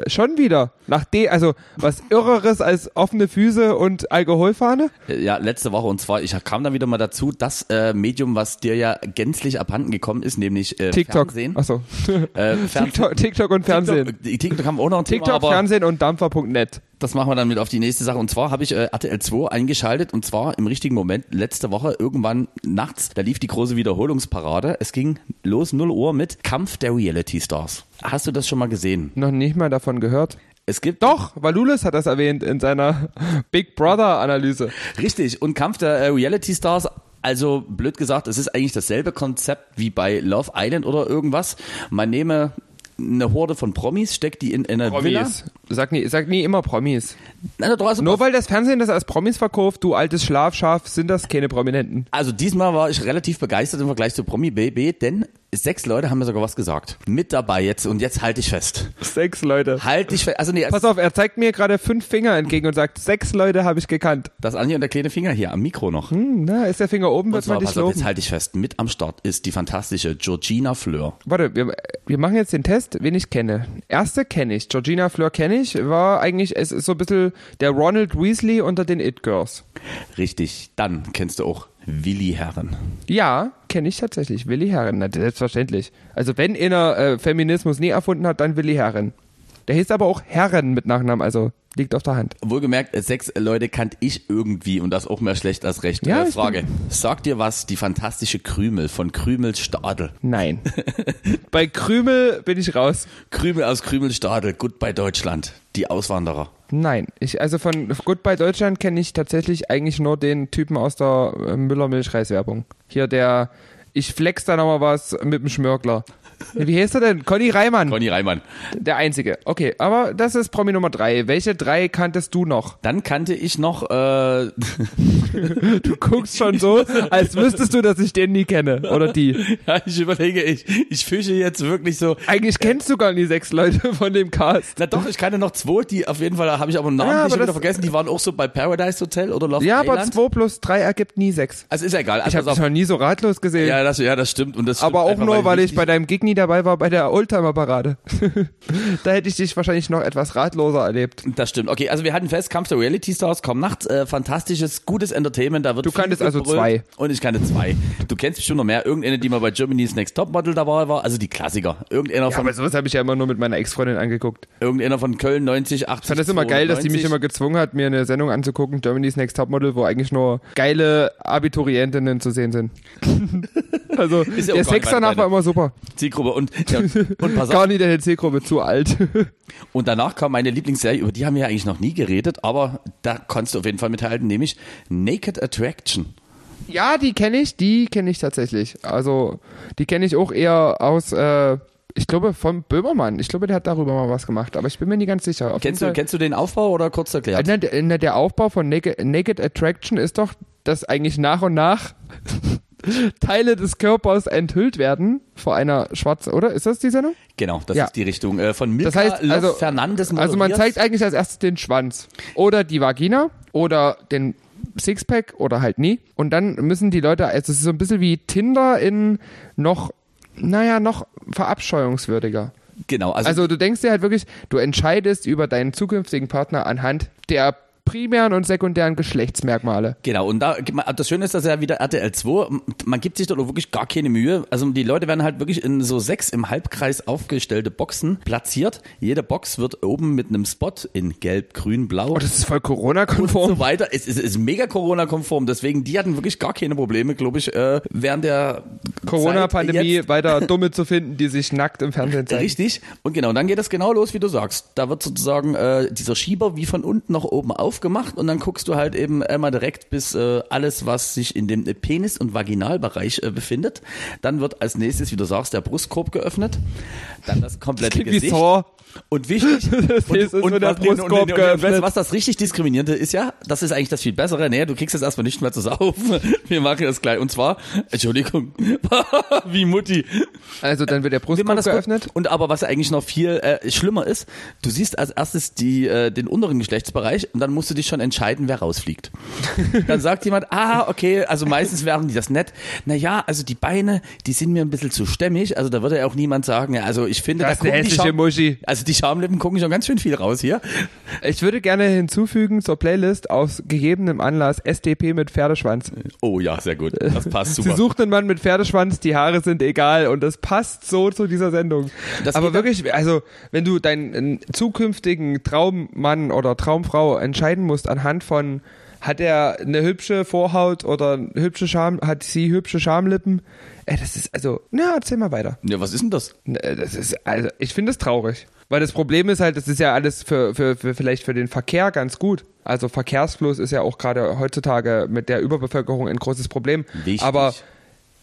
Schon wieder. Nach D, also was Irreres als offene Füße und Alkoholfahne? Ja, letzte Woche. Und zwar, ich kam dann wieder mal dazu, das äh, Medium, was dir ja gänzlich abhanden gekommen ist, nämlich äh, TikTok. Fernsehen. Achso. Äh, Fernsehen. TikTok, TikTok und Fernsehen. TikTok, TikTok haben wir auch noch ein TikTok, Thema, aber Fernsehen und Dampfer Punkt net. das machen wir dann mit auf die nächste Sache. Und zwar habe ich äh, R T L zwei eingeschaltet und zwar im richtigen Moment letzte Woche irgendwann nachts. Da lief die große Wiederholungsparade. Es ging los null Uhr mit Kampf der Reality Stars. Hast du das schon mal gesehen? Noch nicht mal davon gehört. Es gibt doch, Walulis hat das erwähnt in seiner Big Brother Analyse. Richtig, und Kampf der äh, Reality Stars. Also blöd gesagt, es ist eigentlich dasselbe Konzept wie bei Love Island oder irgendwas. Man nehme eine Horde von Promis, steckt die in eine Promis. Villa. Sag nie, sag nie immer Promis. Nein, nur weil das Fernsehen das als Promis verkauft, du altes Schlafschaf, sind das keine Prominenten. Also diesmal war ich relativ begeistert im Vergleich zu Promi B B, denn sechs Leute haben mir sogar was gesagt. Mit dabei jetzt und jetzt halte ich fest. Sechs Leute. Halt dich fest. Also nee, pass auf, er zeigt mir gerade fünf Finger entgegen und sagt, sechs Leute habe ich gekannt. Das Anja und der kleine Finger hier am Mikro noch. Hm, na, ist der Finger oben, wird man dich loben. Jetzt halte ich fest. Mit am Start ist die fantastische Georgina Fleur. Warte, wir, wir machen jetzt den Test, wen ich kenne. Erste kenne ich, Georgina Fleur kenne ich, war eigentlich, es ist so ein bisschen der Ronald Weasley unter den It-Girls. Richtig, dann kennst du auch Willy Herren. Ja, kenne ich tatsächlich. Willy Herren, na, selbstverständlich. Also wenn einer äh, Feminismus nie erfunden hat, dann Willy Herren. Der hieß aber auch Herren mit Nachnamen, also liegt auf der Hand. Wohlgemerkt, sechs Leute kannte ich irgendwie und das auch mehr schlecht als recht. Ja, äh, Frage, sagt dir was die fantastische Krümel von Krümelstadel? Nein. Bei Krümel bin ich raus. Krümel aus Krümelstadel, Goodbye Deutschland, die Auswanderer. Nein, ich, also von Goodbye Deutschland kenne ich tatsächlich eigentlich nur den Typen aus der Müller-Milchreis-Werbung. Hier der, ich flex da nochmal was mit dem Schmörkler. Wie heißt er denn? Conny Reimann. Conny Reimann. Der Einzige. Okay, aber das ist Promi Nummer drei. Welche drei kanntest du noch? Dann kannte ich noch... Äh du guckst schon so, als wüsstest du, dass ich den nie kenne. Oder die. Ja, ich überlege, ich, ich fische jetzt wirklich so... Eigentlich kennst du gar nicht sechs Leute von dem Cast. Na doch, ich kannte noch zwei, die auf jeden Fall, da habe ich aber einen Namen ja, nicht wieder vergessen, die waren auch so bei Paradise Hotel oder Love Island. Ja, aber zwei plus drei ergibt nie sechs. Also ist ja egal. Also ich habe dich noch nie so ratlos gesehen. Ja, das, ja, das stimmt. Und das stimmt. Aber auch einfach, nur, weil ich bei deinem Gig nie dabei war bei der Oldtimer-Parade. Da hätte ich dich wahrscheinlich noch etwas ratloser erlebt. Das stimmt. Okay, also wir hatten fest, Kampf der Reality Stars, komm nachts, äh, fantastisches, gutes Entertainment. Da wird du kanntest also zwei. Und ich kannte zwei. Du kennst bestimmt noch mehr. Irgendeine, die mal bei Germany's Next Topmodel dabei war, also die Klassiker. Irgendeiner ja, von... aber sowas habe ich ja immer nur mit meiner Ex-Freundin angeguckt. Irgendeiner von Köln, neunzig, achtzig, ich fand das immer geil, dass die mich immer gezwungen hat, mir eine Sendung anzugucken, Germany's Next Topmodel, wo eigentlich nur geile Abiturientinnen zu sehen sind. Also ja der Sex danach war immer super. Zielgruppe und, ja, und pass auf. Gar nicht, der Zielgruppe zu alt. Und danach kam meine Lieblingsserie, über die haben wir ja eigentlich noch nie geredet, aber da konntest du auf jeden Fall mithalten, nämlich Naked Attraction. Ja, die kenne ich, die kenne ich tatsächlich. Also die kenne ich auch eher aus, äh, ich glaube, von Böhmermann. Ich glaube, der hat darüber mal was gemacht, aber ich bin mir nicht ganz sicher. Auf kennst, du, kennst du den Aufbau oder kurz erklärt? Na, na, der Aufbau von Naked, Naked Attraction ist doch, dass eigentlich nach und nach... Teile des Körpers enthüllt werden vor einer schwarzen, oder? Ist das die Sendung? Genau, das ja. ist die Richtung äh, von Milka, das heißt, also, Fernandes. Also man zeigt eigentlich als erstes den Schwanz oder die Vagina oder den Sixpack oder halt nie. Und dann müssen die Leute, also es ist so ein bisschen wie Tinder in noch, naja, noch verabscheuungswürdiger. Genau. Also, also du denkst dir halt wirklich, du entscheidest über deinen zukünftigen Partner anhand der primären und sekundären Geschlechtsmerkmale. Genau, und da, das Schöne ist, dass ja wieder R T L zwei, man gibt sich dort wirklich gar keine Mühe. Also die Leute werden halt wirklich in so sechs im Halbkreis aufgestellte Boxen platziert. Jede Box wird oben mit einem Spot in gelb, grün, blau. Oh, das ist voll Corona-konform. Und so weiter. Es ist, ist mega Corona-konform. Deswegen, die hatten wirklich gar keine Probleme, glaube ich, äh, während der Corona-Pandemie weiter Dumme zu finden, die sich nackt im Fernsehen zeigen. Richtig. Und genau, dann geht das genau los, wie du sagst. Da wird sozusagen äh, dieser Schieber wie von unten nach oben auf gemacht und dann guckst du halt eben einmal direkt bis äh, alles, was sich in dem Penis- und Vaginalbereich äh, befindet. Dann wird als nächstes, wie du sagst, der Brustkorb geöffnet, dann das komplette das Gesicht. Und wichtig, das und, und, und, der was, und, und, und was das richtig Diskriminierende ist, ja, das ist eigentlich das viel Bessere. Nee, du kriegst jetzt erstmal nicht mehr zusammen. Wir machen das gleich. Und zwar, Entschuldigung, wie Mutti. Also dann wird der Brustkorb geöffnet. Und aber was eigentlich noch viel äh, schlimmer ist, du siehst als erstes die, äh, den unteren Geschlechtsbereich und dann musst du dich schon entscheiden, wer rausfliegt. Dann sagt jemand, ah, okay, also meistens werden die das nett. Naja, also die Beine, die sind mir ein bisschen zu stämmig. Also da würde ja auch niemand sagen, ja, also ich finde, das da ist eine hässliche Muschi. Also Also die Schamlippen gucken schon ganz schön viel raus hier. Ich würde gerne hinzufügen zur Playlist aus gegebenem Anlass S D P mit Pferdeschwanz. Oh ja, sehr gut. Das passt super. Sie sucht einen Mann mit Pferdeschwanz, die Haare sind egal und das passt so zu dieser Sendung. Das aber wirklich, also wenn du deinen zukünftigen Traummann oder Traumfrau entscheiden musst anhand von, hat er eine hübsche Vorhaut oder hübsche Scham, hat sie hübsche Schamlippen? Ey, das ist, also, na, erzähl mal weiter. Ja, was ist denn das? Das ist, also, ich finde das traurig. Weil das Problem ist halt, das ist ja alles für, für, für vielleicht für den Verkehr ganz gut. Also Verkehrsfluss ist ja auch gerade heutzutage mit der Überbevölkerung ein großes Problem. Wichtig. Aber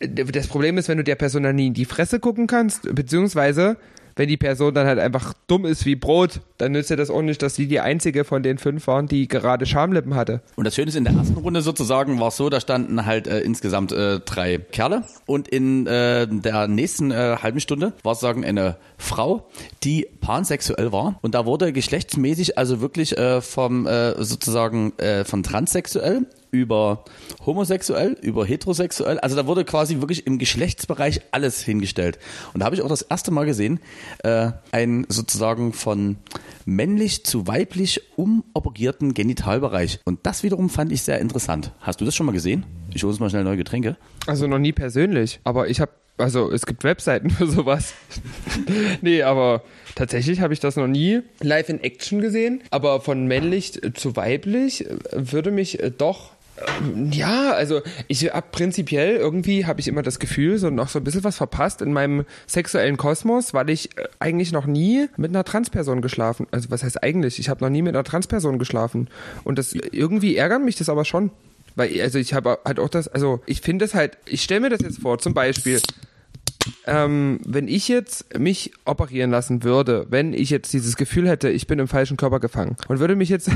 das Problem ist, wenn du der Person dann nie in die Fresse gucken kannst, beziehungsweise wenn die Person dann halt einfach dumm ist wie Brot, dann nützt ja das auch nicht, dass sie die einzige von den fünf waren, die gerade Schamlippen hatte. Und das Schöne ist, in der ersten Runde sozusagen war es so, da standen halt äh, insgesamt äh, drei Kerle und in äh, der nächsten äh, halben Stunde war es sagen eine Frau, die pansexuell war und da wurde geschlechtsmäßig also wirklich äh, vom äh, sozusagen äh, von transsexuell über homosexuell, über heterosexuell, also da wurde quasi wirklich im Geschlechtsbereich alles hingestellt. Und da habe ich auch das erste Mal gesehen, äh, einen sozusagen von männlich zu weiblich umoperierten Genitalbereich. Und das wiederum fand ich sehr interessant. Hast du das schon mal gesehen? Ich hole uns mal schnell neue Getränke. Also noch nie persönlich, aber ich habe, also es gibt Webseiten für sowas. Nee, aber tatsächlich habe ich das noch nie live in Action gesehen. Aber von männlich zu weiblich würde mich doch... Ja, also ich hab prinzipiell irgendwie habe ich immer das Gefühl, so noch so ein bisschen was verpasst in meinem sexuellen Kosmos, weil ich eigentlich noch nie mit einer Transperson geschlafen. Also was heißt eigentlich? Ich habe noch nie mit einer Transperson geschlafen und das irgendwie ärgert mich das aber schon, weil also ich habe halt auch das, also ich finde das halt, ich stelle mir das jetzt vor, zum Beispiel. Ähm, wenn ich jetzt mich operieren lassen würde, wenn ich jetzt dieses Gefühl hätte, ich bin im falschen Körper gefangen und würde mich jetzt,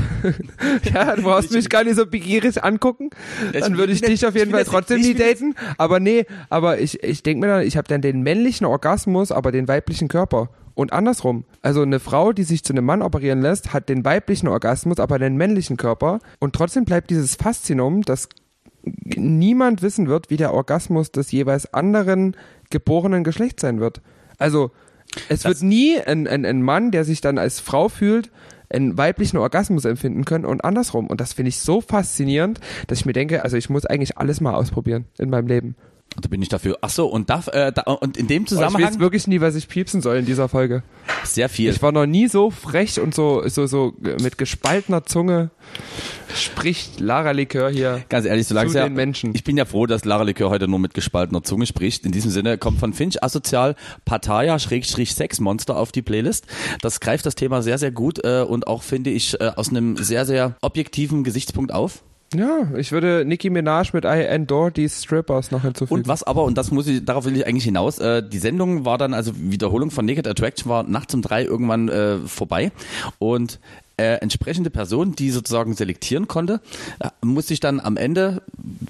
ja, du brauchst mich gar nicht so begierig angucken, dann würde ich dich auf jeden Fall trotzdem nie daten, aber nee, aber ich, ich denke mir dann, ich habe dann den männlichen Orgasmus, aber den weiblichen Körper. Und andersrum, also eine Frau, die sich zu einem Mann operieren lässt, hat den weiblichen Orgasmus, aber den männlichen Körper und trotzdem bleibt dieses Faszinum, dass niemand wissen wird, wie der Orgasmus des jeweils anderen geborenen Geschlechts sein wird. Also es das wird nie ein, ein, ein Mann, der sich dann als Frau fühlt, einen weiblichen Orgasmus empfinden können und andersrum. Und das finde ich so faszinierend, dass ich mir denke, also ich muss eigentlich alles mal ausprobieren in meinem Leben. Da bin ich dafür. Achso, und, da, äh, da, und in dem Zusammenhang... Oh, ich weiß wirklich nie, was ich piepsen soll in dieser Folge. Sehr viel. Ich war noch nie so frech und so, so, so mit gespaltener Zunge spricht Lara Likör hier ganz ehrlich, so zu den ja, Menschen. Ich bin ja froh, dass Lara Likör heute nur mit gespaltener Zunge spricht. In diesem Sinne kommt von Finch asozial Pattaya-Sexmonster auf die Playlist. Das greift das Thema sehr, sehr gut äh, und auch, finde ich, äh, aus einem sehr, sehr objektiven Gesichtspunkt auf. Ja, ich würde Nicki Minaj mit I Endure These Strippers noch hinzufügen. Und was aber, und das muss ich, darauf will ich eigentlich hinaus, äh, die Sendung war dann, also Wiederholung von Naked Attraction war nachts um drei irgendwann äh, vorbei und Äh, entsprechende Person, die sozusagen selektieren konnte, muss sich dann am Ende,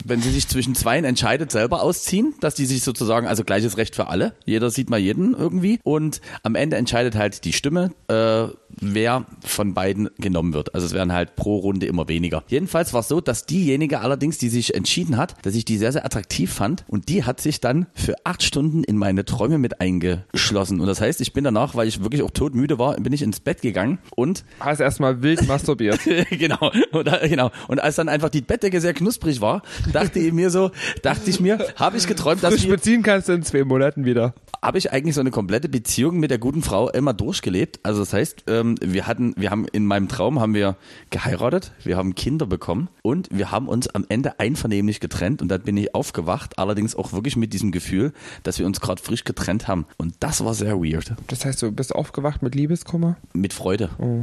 wenn sie sich zwischen zweien entscheidet, selber ausziehen, dass die sich sozusagen, also gleiches Recht für alle, jeder sieht mal jeden irgendwie und am Ende entscheidet halt die Stimme, äh, wer von beiden genommen wird. Also es werden halt pro Runde immer weniger. Jedenfalls war es so, dass diejenige allerdings, die sich entschieden hat, dass ich die sehr, sehr attraktiv fand und die hat sich dann für acht Stunden in meine Träume mit eingeschlossen und das heißt, ich bin danach, weil ich wirklich auch todmüde war, bin ich ins Bett gegangen und hast erst mal wild masturbiert. Genau. Und, genau. Und als dann einfach die Bettdecke sehr knusprig war, dachte ich mir so, dachte ich mir, habe ich geträumt, dass ich... beziehen kannst du in zwei Monaten wieder. Habe ich eigentlich so eine komplette Beziehung mit der guten Frau immer durchgelebt. Also das heißt, wir hatten, wir haben in meinem Traum haben wir geheiratet, wir haben Kinder bekommen und wir haben uns am Ende einvernehmlich getrennt und dann bin ich aufgewacht, allerdings auch wirklich mit diesem Gefühl, dass wir uns gerade frisch getrennt haben. Und das war sehr weird. Das heißt, du bist aufgewacht mit Liebeskummer? Mit Freude. Oh.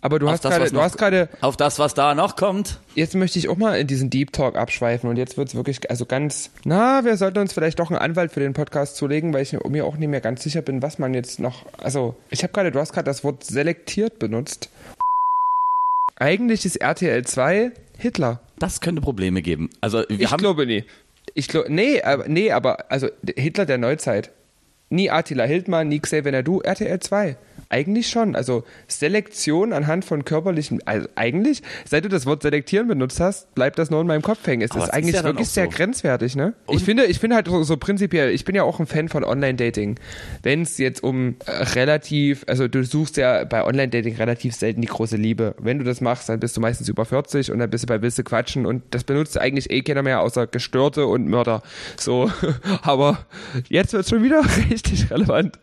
Aber du hast gerade... Auf das, was da noch kommt. Jetzt möchte ich auch mal in diesen Deep Talk abschweifen. Und jetzt wird es wirklich also ganz... Na, wir sollten uns vielleicht doch einen Anwalt für den Podcast zulegen, weil ich mir auch nicht mehr ganz sicher bin, was man jetzt noch... Also, ich habe gerade... Du hast gerade das Wort selektiert benutzt. Eigentlich ist R T L zwei Hitler. Das könnte Probleme geben. Also wir Ich haben glaube nie. Ich glaube... Nee, aber, nee, aber also Hitler der Neuzeit. nie Attila Hildmann, nie Xavier Naidoo, R T L zwei. Eigentlich schon. Also Selektion anhand von körperlichen, also eigentlich, seit du das Wort selektieren benutzt hast, bleibt das nur in meinem Kopf hängen. Es ist eigentlich ist ja wirklich sehr so grenzwertig, ne? Und ich finde, ich finde halt so, so prinzipiell, ich bin ja auch ein Fan von Online-Dating. Wenn es jetzt um äh, relativ, also du suchst ja bei Online-Dating relativ selten die große Liebe. Wenn du das machst, dann bist du meistens über vierzig und dann bist du bei Willste quatschen und das benutzt eigentlich eh keiner mehr außer Gestörte und Mörder. So, aber jetzt wird es schon wieder richtig relevant.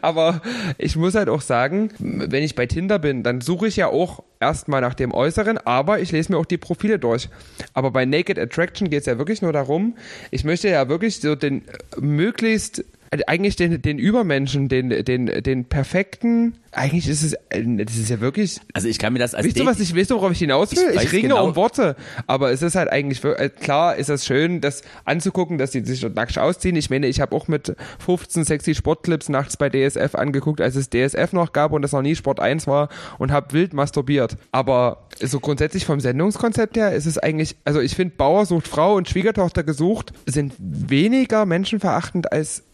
Aber ich muss halt auch sagen, wenn ich bei Tinder bin, dann suche ich ja auch erstmal nach dem Äußeren, aber ich lese mir auch die Profile durch. Aber bei Naked Attraction geht es ja wirklich nur darum, ich möchte ja wirklich so den möglichst, eigentlich den, den Übermenschen, den, den, den perfekten, eigentlich ist es, das ist ja wirklich... Also ich kann mir das als... Weißt du, was ich, weißt du, worauf ich hinaus will? Ich, ich ringe genau um Worte, aber es ist halt eigentlich, klar ist das schön, das anzugucken, dass die sich dort nackt ausziehen. Ich meine, ich habe auch mit fünfzehn sexy Sportclips nachts bei D S F angeguckt, als es D S F noch gab und das noch nie Sport eins war und habe wild masturbiert. Aber so grundsätzlich vom Sendungskonzept her ist es eigentlich, also ich finde, Bauer sucht Frau und Schwiegertochter gesucht sind weniger menschenverachtend als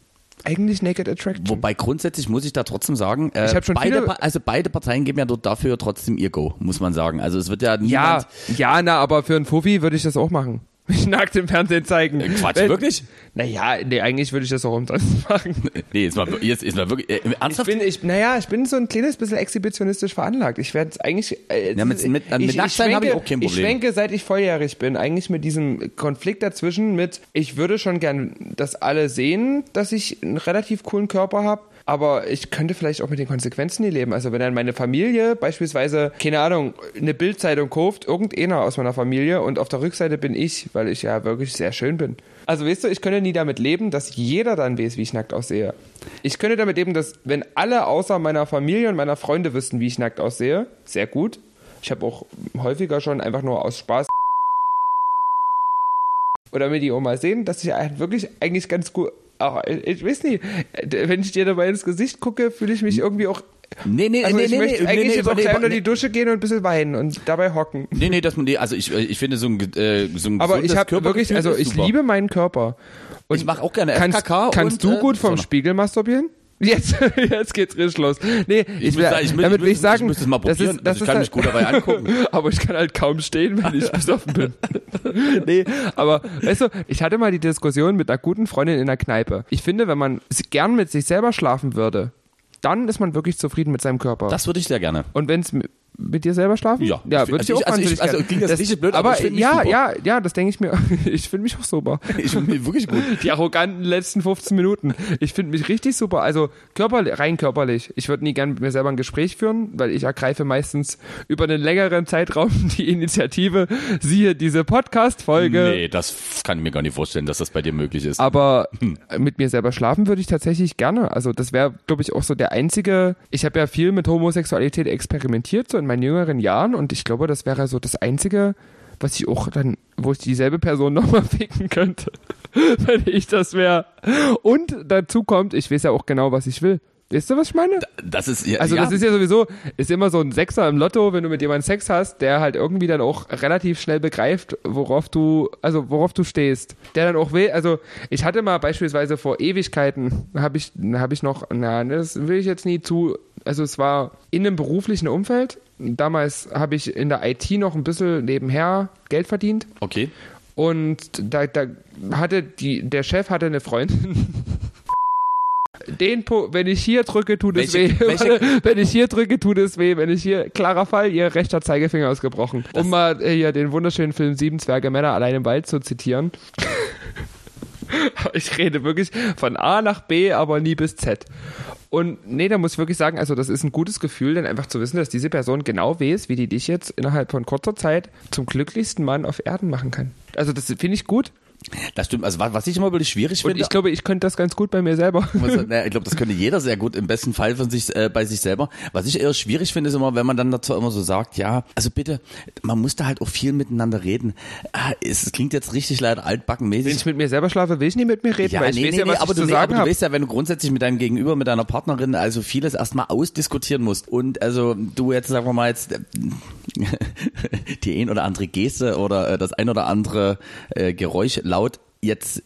eigentlich Naked Attraction. Wobei grundsätzlich muss ich da trotzdem sagen, äh, ich hab schon beide, pa- also beide Parteien geben ja dort dafür trotzdem ihr Go, muss man sagen. Also es wird ja niemand... Ja, ja, na, aber für einen Fuffi würde ich das auch machen. Mich nackt im Fernsehen zeigen. Äh, Quatsch, Wenn, wirklich? Naja, nee, eigentlich würde ich das auch umsonst machen. Nee, jetzt mal, jetzt, jetzt mal wirklich... Äh, ernsthaft? Ich bin, ich, naja, ich bin so ein kleines bisschen exhibitionistisch veranlagt. Ich werde es eigentlich... Äh, ja, mit mit, ich, mit Nacktsein habe ich auch kein Problem. Ich schwenke, seit ich volljährig bin, eigentlich mit diesem Konflikt dazwischen mit, ich würde schon gern, dass alle sehen, dass ich einen relativ coolen Körper habe, aber ich könnte vielleicht auch mit den Konsequenzen nie leben. Also wenn dann meine Familie beispielsweise, keine Ahnung, eine Bildzeitung kauft, irgendeiner aus meiner Familie und auf der Rückseite bin ich, weil ich ja wirklich sehr schön bin. Also weißt du, ich könnte nie damit leben, dass jeder dann weiß, wie ich nackt aussehe. Ich könnte damit leben, dass wenn alle außer meiner Familie und meiner Freunde wüssten, wie ich nackt aussehe, sehr gut. Ich habe auch häufiger schon einfach nur aus Spaß oder mir die Oma sehen, dass ich wirklich eigentlich ganz gut... Ach, ich, ich weiß nicht, wenn ich dir dabei ins Gesicht gucke, fühle ich mich irgendwie auch... Nee, nee, also nee, ich nee, möchte nee, eigentlich nee, jetzt auch nee, gleich unter nee, die Dusche gehen und ein bisschen weinen und dabei hocken. Nee, nee, das, nee also ich, ich finde so ein, äh, so ein aber ich habe wirklich, also ich super. liebe meinen Körper. Und ich mache auch gerne F K K. Kannst, kannst und, du gut äh, vom so Spiegel masturbieren? Jetzt, jetzt geht's richtig los. Nee, ich, ich will, sagen, ich damit müssen, will ich sagen, ich müsste es mal probieren. Das ist, das also ich kann halt mich gut dabei angucken. Aber ich kann halt kaum stehen, wenn ich besoffen bin. Nee, aber weißt du, ich hatte mal die Diskussion mit einer guten Freundin in der Kneipe. Ich finde, wenn man gern mit sich selber schlafen würde, dann ist man wirklich zufrieden mit seinem Körper. Das würde ich sehr gerne. Und wenn es mit dir selber schlafen? Ja, ja würde also ich auch also ich, also ging das, das richtig blöd, aber, aber ich finde mich ja, super. Ja, ja, das denke ich mir. Ich finde mich auch super. Ich finde mich wirklich gut. Die arroganten letzten fünfzehn Minuten. Ich finde mich richtig super. Also körperlich, rein körperlich. Ich würde nie gern mit mir selber ein Gespräch führen, weil ich ergreife meistens über einen längeren Zeitraum die Initiative. Siehe diese Podcast-Folge. Nee, das kann ich mir gar nicht vorstellen, dass das bei dir möglich ist. Aber hm. mit mir selber schlafen würde ich tatsächlich gerne. Also das wäre, glaube ich, auch so der einzige. Ich habe ja viel mit Homosexualität experimentiert, so in meinen jüngeren Jahren und ich glaube, das wäre so das Einzige, was ich auch dann, wo ich dieselbe Person nochmal ficken könnte, wenn ich das wäre. Und dazu kommt, ich weiß ja auch genau, was ich will. Weißt du, was ich meine? Das ist ja, also das ja. ist ja sowieso, ist immer so ein Sechser im Lotto, wenn du mit jemandem Sex hast, der halt irgendwie dann auch relativ schnell begreift, worauf du, also worauf du stehst. Der dann auch will, also ich hatte mal beispielsweise vor Ewigkeiten, habe ich, habe ich noch, na, das will ich jetzt nie zu, also es war in einem beruflichen Umfeld. Damals habe ich in der I T noch ein bisschen nebenher Geld verdient. Okay. Und da, da hatte die, der Chef hatte eine Freundin. Den po- wenn ich hier drücke, tut es welche, weh. Welche? Wenn ich hier drücke, tut es weh. Wenn ich hier, klarer Fall, ihr rechter Zeigefinger ist gebrochen. Das um mal hier den wunderschönen Film Sieben Zwerge Männer allein im Wald zu zitieren. Ich rede wirklich von A nach B, aber nie bis Z. Und nee, da muss ich wirklich sagen, also das ist ein gutes Gefühl, dann einfach zu wissen, dass diese Person genau weiß, wie die dich jetzt innerhalb von kurzer Zeit zum glücklichsten Mann auf Erden machen kann. Also das finde ich gut. Das stimmt, also was ich immer wirklich schwierig finde. Und ich glaube, ich könnte das ganz gut bei mir selber. Ich glaube, das könnte jeder sehr gut, im besten Fall von sich äh, bei sich selber. Was ich eher schwierig finde, ist immer, wenn man dann dazu immer so sagt, ja, also bitte, man muss da halt auch viel miteinander reden. Es klingt jetzt richtig leider altbackenmäßig. Wenn ich mit mir selber schlafe, will ich nicht mit mir reden, ja, weil ich nee, weiß nee, ja, was nee, aber ich du, zu nee, sagen aber du weißt ja, wenn du grundsätzlich mit deinem Gegenüber, mit deiner Partnerin also vieles erstmal ausdiskutieren musst und also du jetzt, sagen wir mal jetzt, die ein oder andere Geste oder das ein oder andere äh, Geräusch laut jetzt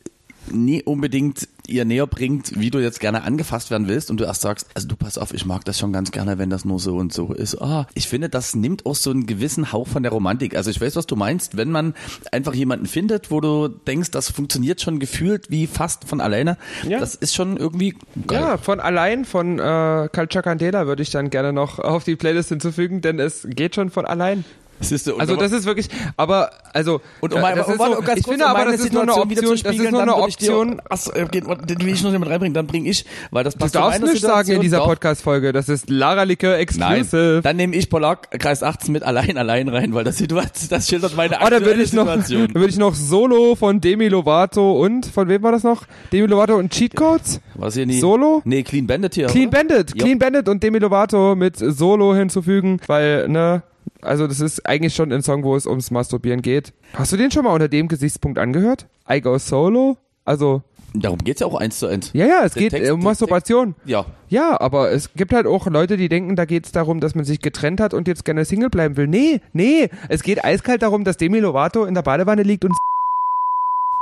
nie unbedingt ihr näher bringt, wie du jetzt gerne angefasst werden willst und du erst sagst, also du pass auf, ich mag das schon ganz gerne, wenn das nur so und so ist. Ah, ich finde, das nimmt auch so einen gewissen Hauch von der Romantik. Also ich weiß, was du meinst, wenn man einfach jemanden findet, wo du denkst, das funktioniert schon gefühlt wie fast von alleine. Ja. Das ist schon irgendwie geil. Ja, von allein, von äh, Culture Candela würde ich dann gerne noch auf die Playlist hinzufügen, denn es geht schon von allein. Siehste, also das ist wirklich, aber also und um, das um, ist um, so, ganz ich kurz, finde um aber das Situation ist nur eine Option, das ist nur eine Option. Achso, okay, den will ich noch jemand reinbringen, dann bringe ich, weil das passt. Du darfst nicht Situation, sagen in dieser Podcast Folge, das ist Lara Likör Exclusive. Nein, dann nehme ich Polark Kreis achtzehn mit allein allein rein, weil das Situation, das schildert meine aktuelle oh, dann würde ich Situation. Noch, dann würde ich noch Solo von Demi Lovato und von wem war das noch? Demi Lovato und Cheat Codes? Was hier nie? Solo? Nee, Clean Bandit hier. Clean oder? Bandit, Clean jo. Bandit und Demi Lovato mit Solo hinzufügen, weil ne also das ist eigentlich schon ein Song, wo es ums Masturbieren geht. Hast du den schon mal unter dem Gesichtspunkt angehört? I Go Solo? Also... Darum geht's ja auch eins zu eins. Ja, ja, es der geht Text, um Masturbation. Text, ja. Ja, aber es gibt halt auch Leute, die denken, da geht's darum, dass man sich getrennt hat und jetzt gerne Single bleiben will. Nee, nee, es geht eiskalt darum, dass Demi Lovato in der Badewanne liegt und...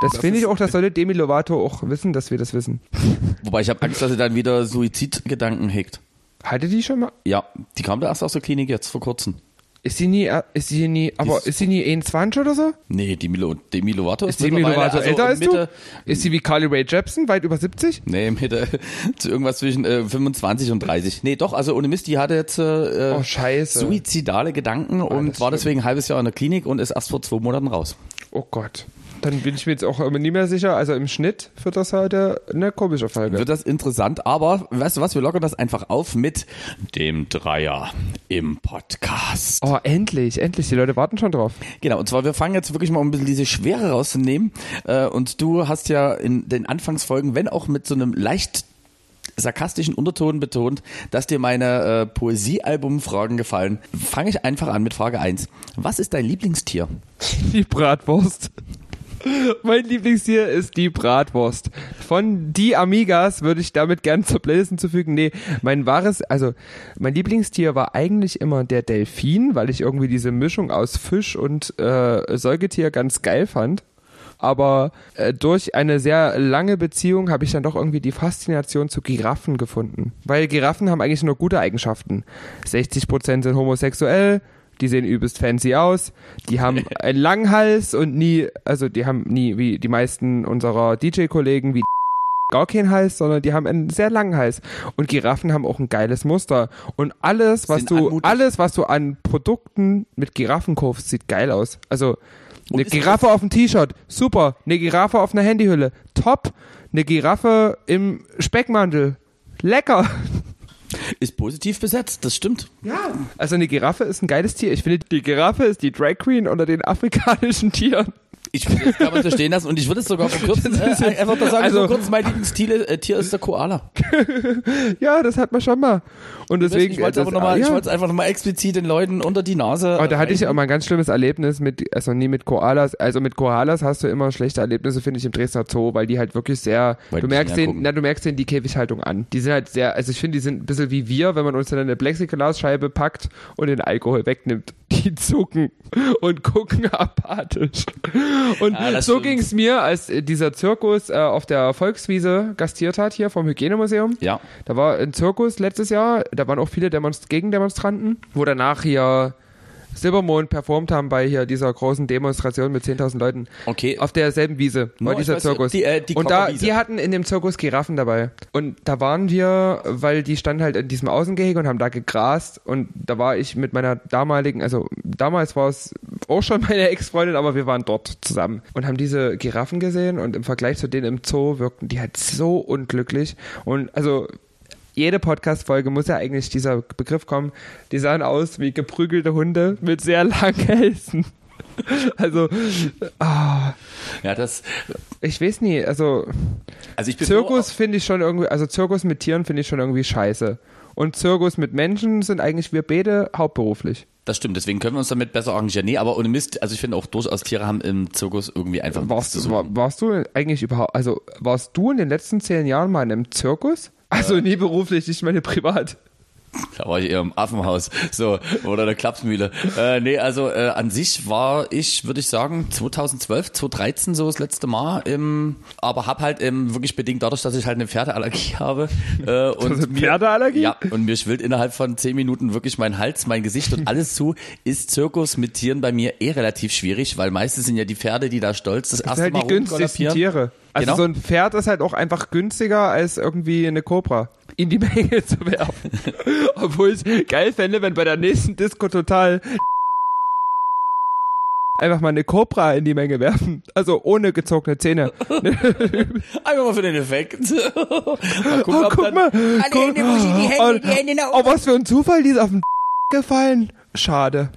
Das, das finde ich auch, das sollte Demi Lovato auch wissen, dass wir das wissen. Wobei ich habe Angst, dass sie dann wieder Suizidgedanken hegt. Hatte die schon mal? Ja, die kam da erst aus der Klinik jetzt vor kurzem. Ist sie nie, ist sie nie, aber ist, ist sie nie einundzwanzig oder so? Nee, die Milo, die Milovato ist, ist die Milovato also älter als du? Ist sie wie Carly Rae Jepsen, weit über siebzig? Nee, Mitte, zu irgendwas zwischen äh, fünfundzwanzig und dreißig. Nee, doch, also ohne Mist, die hatte jetzt äh, oh, scheiße. suizidale Gedanken ah, und war schlimm. deswegen ein halbes Jahr in der Klinik und ist erst vor zwei Monaten raus. Oh Gott. Dann bin ich mir jetzt auch nie mehr sicher. Also im Schnitt wird das halt eine komische Folge. Wird das interessant, aber weißt du was, wir lockern das einfach auf mit dem Dreier im Podcast. Oh, endlich, endlich. Die Leute warten schon drauf. Genau, und zwar wir fangen jetzt wirklich mal um ein bisschen diese Schwere rauszunehmen. Und du hast ja in den Anfangsfolgen, wenn auch mit so einem leicht sarkastischen Unterton betont, dass dir meine äh, Poesiealbum-Fragen gefallen. Fange ich einfach an mit Frage eins. Was ist dein Lieblingstier? Die Bratwurst. Mein Lieblingstier ist die Bratwurst. Von Die Amigas würde ich damit gern zur Playlist hinzufügen. Nee, mein wahres, also mein Lieblingstier war eigentlich immer der Delfin, weil ich irgendwie diese Mischung aus Fisch und äh, Säugetier ganz geil fand. Aber äh, durch eine sehr lange Beziehung habe ich dann doch irgendwie die Faszination zu Giraffen gefunden. Weil Giraffen haben eigentlich nur gute Eigenschaften. sechzig Prozent sind homosexuell. Die sehen übelst fancy aus, die haben einen langen Hals und nie, also die haben nie, wie die meisten unserer D J-Kollegen, wie gar keinen Hals, sondern die haben einen sehr langen Hals. Und Giraffen haben auch ein geiles Muster. Und alles, was du, anmutig. alles, was du an Produkten mit Giraffen kaufst, sieht geil aus. Also eine Giraffe auf dem T-Shirt, super. Eine Giraffe auf einer Handyhülle, top. Eine Giraffe im Speckmantel, lecker. Ist positiv besetzt, das stimmt. Ja. Also eine Giraffe ist ein geiles Tier. Ich finde, die Giraffe ist die Drag Queen unter den afrikanischen Tieren. Ich würde es damals verstehen lassen und ich würde es sogar verkürzen. Äh, einfach sagen, also, so kurz, mein Lieblingstier äh, Tier ist der Koala. Ja, das hat man schon mal. Und deswegen, ich wollte es ah, ja. einfach nochmal explizit den Leuten unter die Nase. Oh, da hatte ich auch mal ein ganz schlimmes Erlebnis mit, also nie mit Koalas. Also mit Koalas hast du immer schlechte Erlebnisse, finde ich, im Dresdner Zoo, weil die halt wirklich sehr, weil du merkst den, na, du merkst denen die Käfighaltung an. Die sind halt sehr, also ich finde, die sind ein bisschen wie wir, wenn man uns dann eine Plexiglasscheibe packt und den Alkohol wegnimmt. Die zucken und gucken apathisch. Und ja, so ging es mir, als dieser Zirkus äh, auf der Volkswiese gastiert hat, hier vom Hygienemuseum. Ja. Da war ein Zirkus letztes Jahr, da waren auch viele Demonst- Gegendemonstranten, wo danach hier Silbermond performt haben bei hier dieser großen Demonstration mit zehntausend Leuten. Okay. Auf derselben Wiese war no, dieser Zirkus. Die, äh, die und da, die hatten in dem Zirkus Giraffen dabei. Und da waren wir, weil die standen halt in diesem Außengehege und haben da gegrast. Und da war ich mit meiner damaligen, also damals war es auch schon meine Ex-Freundin, aber wir waren dort zusammen und haben diese Giraffen gesehen. Und im Vergleich zu denen im Zoo wirkten die halt so unglücklich. Und also... Jede Podcast-Folge muss ja eigentlich dieser Begriff kommen. Die sahen aus wie geprügelte Hunde mit sehr langen Hälsen. Also, ah. Ja, das. Ich weiß nie, also. Also ich bin Zirkus finde ich schon irgendwie, also Zirkus mit Tieren finde ich schon irgendwie scheiße. Und Zirkus mit Menschen sind eigentlich wir beide hauptberuflich. Das stimmt, deswegen können wir uns damit besser arrangieren. Nee, aber ohne Mist, also ich finde auch durchaus Tiere haben im Zirkus irgendwie einfach... Warst, war, warst du eigentlich überhaupt, also warst du in den letzten zehn Jahren mal in einem Zirkus? Also äh. nie beruflich, nicht meine privat. Da war ich eher im Affenhaus, so, oder der Klapsmühle. Äh, nee, also äh, an sich war ich, würde ich sagen, zweitausendzwölf, zweitausenddreizehn so das letzte Mal, im, aber hab halt ähm, wirklich bedingt dadurch, dass ich halt eine Pferdeallergie habe. Äh, und eine Pferdeallergie? Mir, ja, und mir schwillt innerhalb von zehn Minuten wirklich mein Hals, mein Gesicht und alles zu. Ist Zirkus mit Tieren bei mir eh relativ schwierig, weil meistens sind ja die Pferde, die da stolz das, das erste halt Mal rumgaloppieren. Das sind halt die günstigsten Tiere. Also genau. So ein Pferd ist halt auch einfach günstiger als irgendwie eine Kobra in die Menge zu werfen. Obwohl ich es geil fände, wenn bei der nächsten Disco total einfach mal eine Kobra in die Menge werfen. Also ohne gezogene Zähne. Einfach mal für den Effekt. Mal gucken, oh, guck mal. Alle Hände, wo sie die Hände, die Hände nach oben. Oh, was für ein Zufall, die ist auf den gefallen. Schade.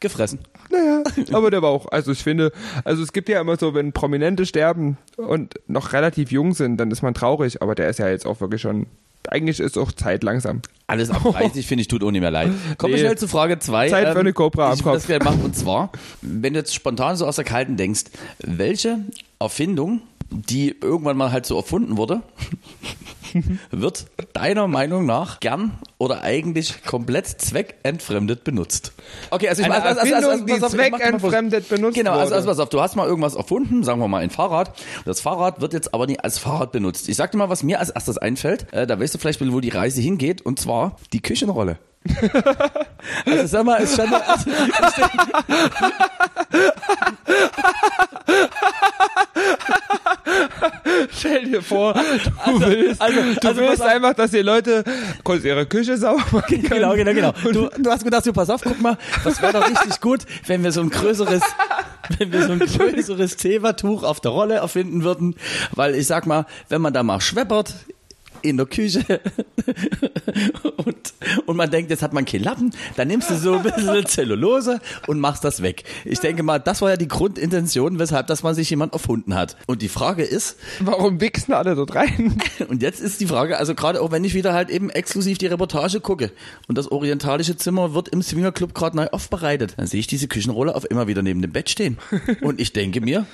Gefressen. Naja, aber der war auch, also ich finde, also es gibt ja immer so, wenn Prominente sterben und noch relativ jung sind, dann ist man traurig, aber der ist ja jetzt auch wirklich schon, eigentlich ist auch Zeit langsam. Alles ab dreißig, finde ich, tut auch nicht mehr leid. Kommen wir nee. schnell zu Frage zwei. Zeit ähm, für eine Cobra am Kopf. Das wir machen, und zwar, wenn du jetzt spontan so aus der Kalten denkst, welche Erfindung, die irgendwann mal halt so erfunden wurde, wird deiner Meinung nach gern oder eigentlich komplett zweckentfremdet benutzt? Okay, also ich meine, also, also, also, also, also, also, zweckentfremdet benutzt. Genau, also, also pass auf, du hast mal irgendwas erfunden, sagen wir mal ein Fahrrad. Das Fahrrad wird jetzt aber nicht als Fahrrad benutzt. Ich sag dir mal, was mir als erstes einfällt, äh, da weißt du vielleicht, wo die Reise hingeht, und zwar die Küchenrolle. Also sag mal, es scheint mal... Also, stell dir vor, du also, willst, also, du also willst einfach, dass die Leute kurz ihre Küche sauber machen können. Genau, genau, genau. Du, du hast gedacht, du, pass auf, guck mal, das wäre doch richtig gut, wenn wir so ein größeres... wenn wir so ein größeres Zebertuch auf der Rolle erfinden würden. Weil ich sag mal, wenn man da mal schweppert... in der Küche und, und man denkt, jetzt hat man keinen Lappen, dann nimmst du so ein bisschen Zellulose und machst das weg. Ich denke mal, das war ja die Grundintention, weshalb, dass man sich jemand erfunden hat. Und die Frage ist... Warum wichsen alle dort rein? Und jetzt ist die Frage, also gerade auch wenn ich wieder halt eben exklusiv die Reportage gucke und das orientalische Zimmer wird im Swingerclub gerade neu aufbereitet, dann sehe ich diese Küchenrolle auf immer wieder neben dem Bett stehen. Und ich denke mir,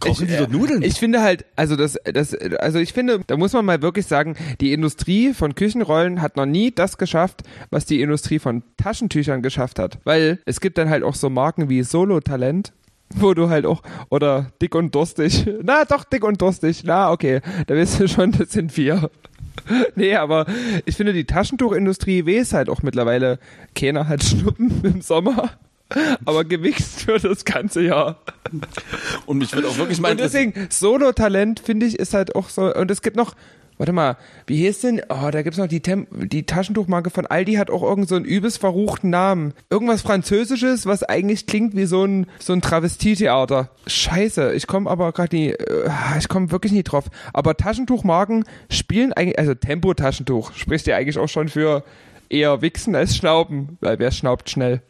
kochen die dort Nudeln? Ich finde halt, also das, das, also ich finde, da muss man mal wirklich sagen, die Industrie von Küchenrollen hat noch nie das geschafft, was die Industrie von Taschentüchern geschafft hat. Weil es gibt dann halt auch so Marken wie Solo-Talent, wo du halt auch, oder Dick und Durstig. Na doch, Dick und Durstig. Na okay, da wisst ihr schon, das sind wir. Nee, aber ich finde, die Taschentuchindustrie weiß halt auch mittlerweile, keiner hat Schnuppen im Sommer. Aber gewichst für das ganze Jahr. Und mich würde auch wirklich mal interessieren. Und deswegen, Solo-Talent, finde ich, ist halt auch so, und es gibt noch, warte mal, wie hieß denn? Oh, da gibt's noch die, Tem- die Taschentuchmarke von Aldi, hat auch irgend so einen übelst verruchten Namen. Irgendwas Französisches, was eigentlich klingt wie so ein so ein Travestietheater. Scheiße, ich komme aber gerade nie, ich komme wirklich nie drauf. Aber Taschentuchmarken spielen eigentlich, also Tempo-Taschentuch spricht ja eigentlich auch schon für eher Wichsen als Schnauben, weil wer schnaubt schnell?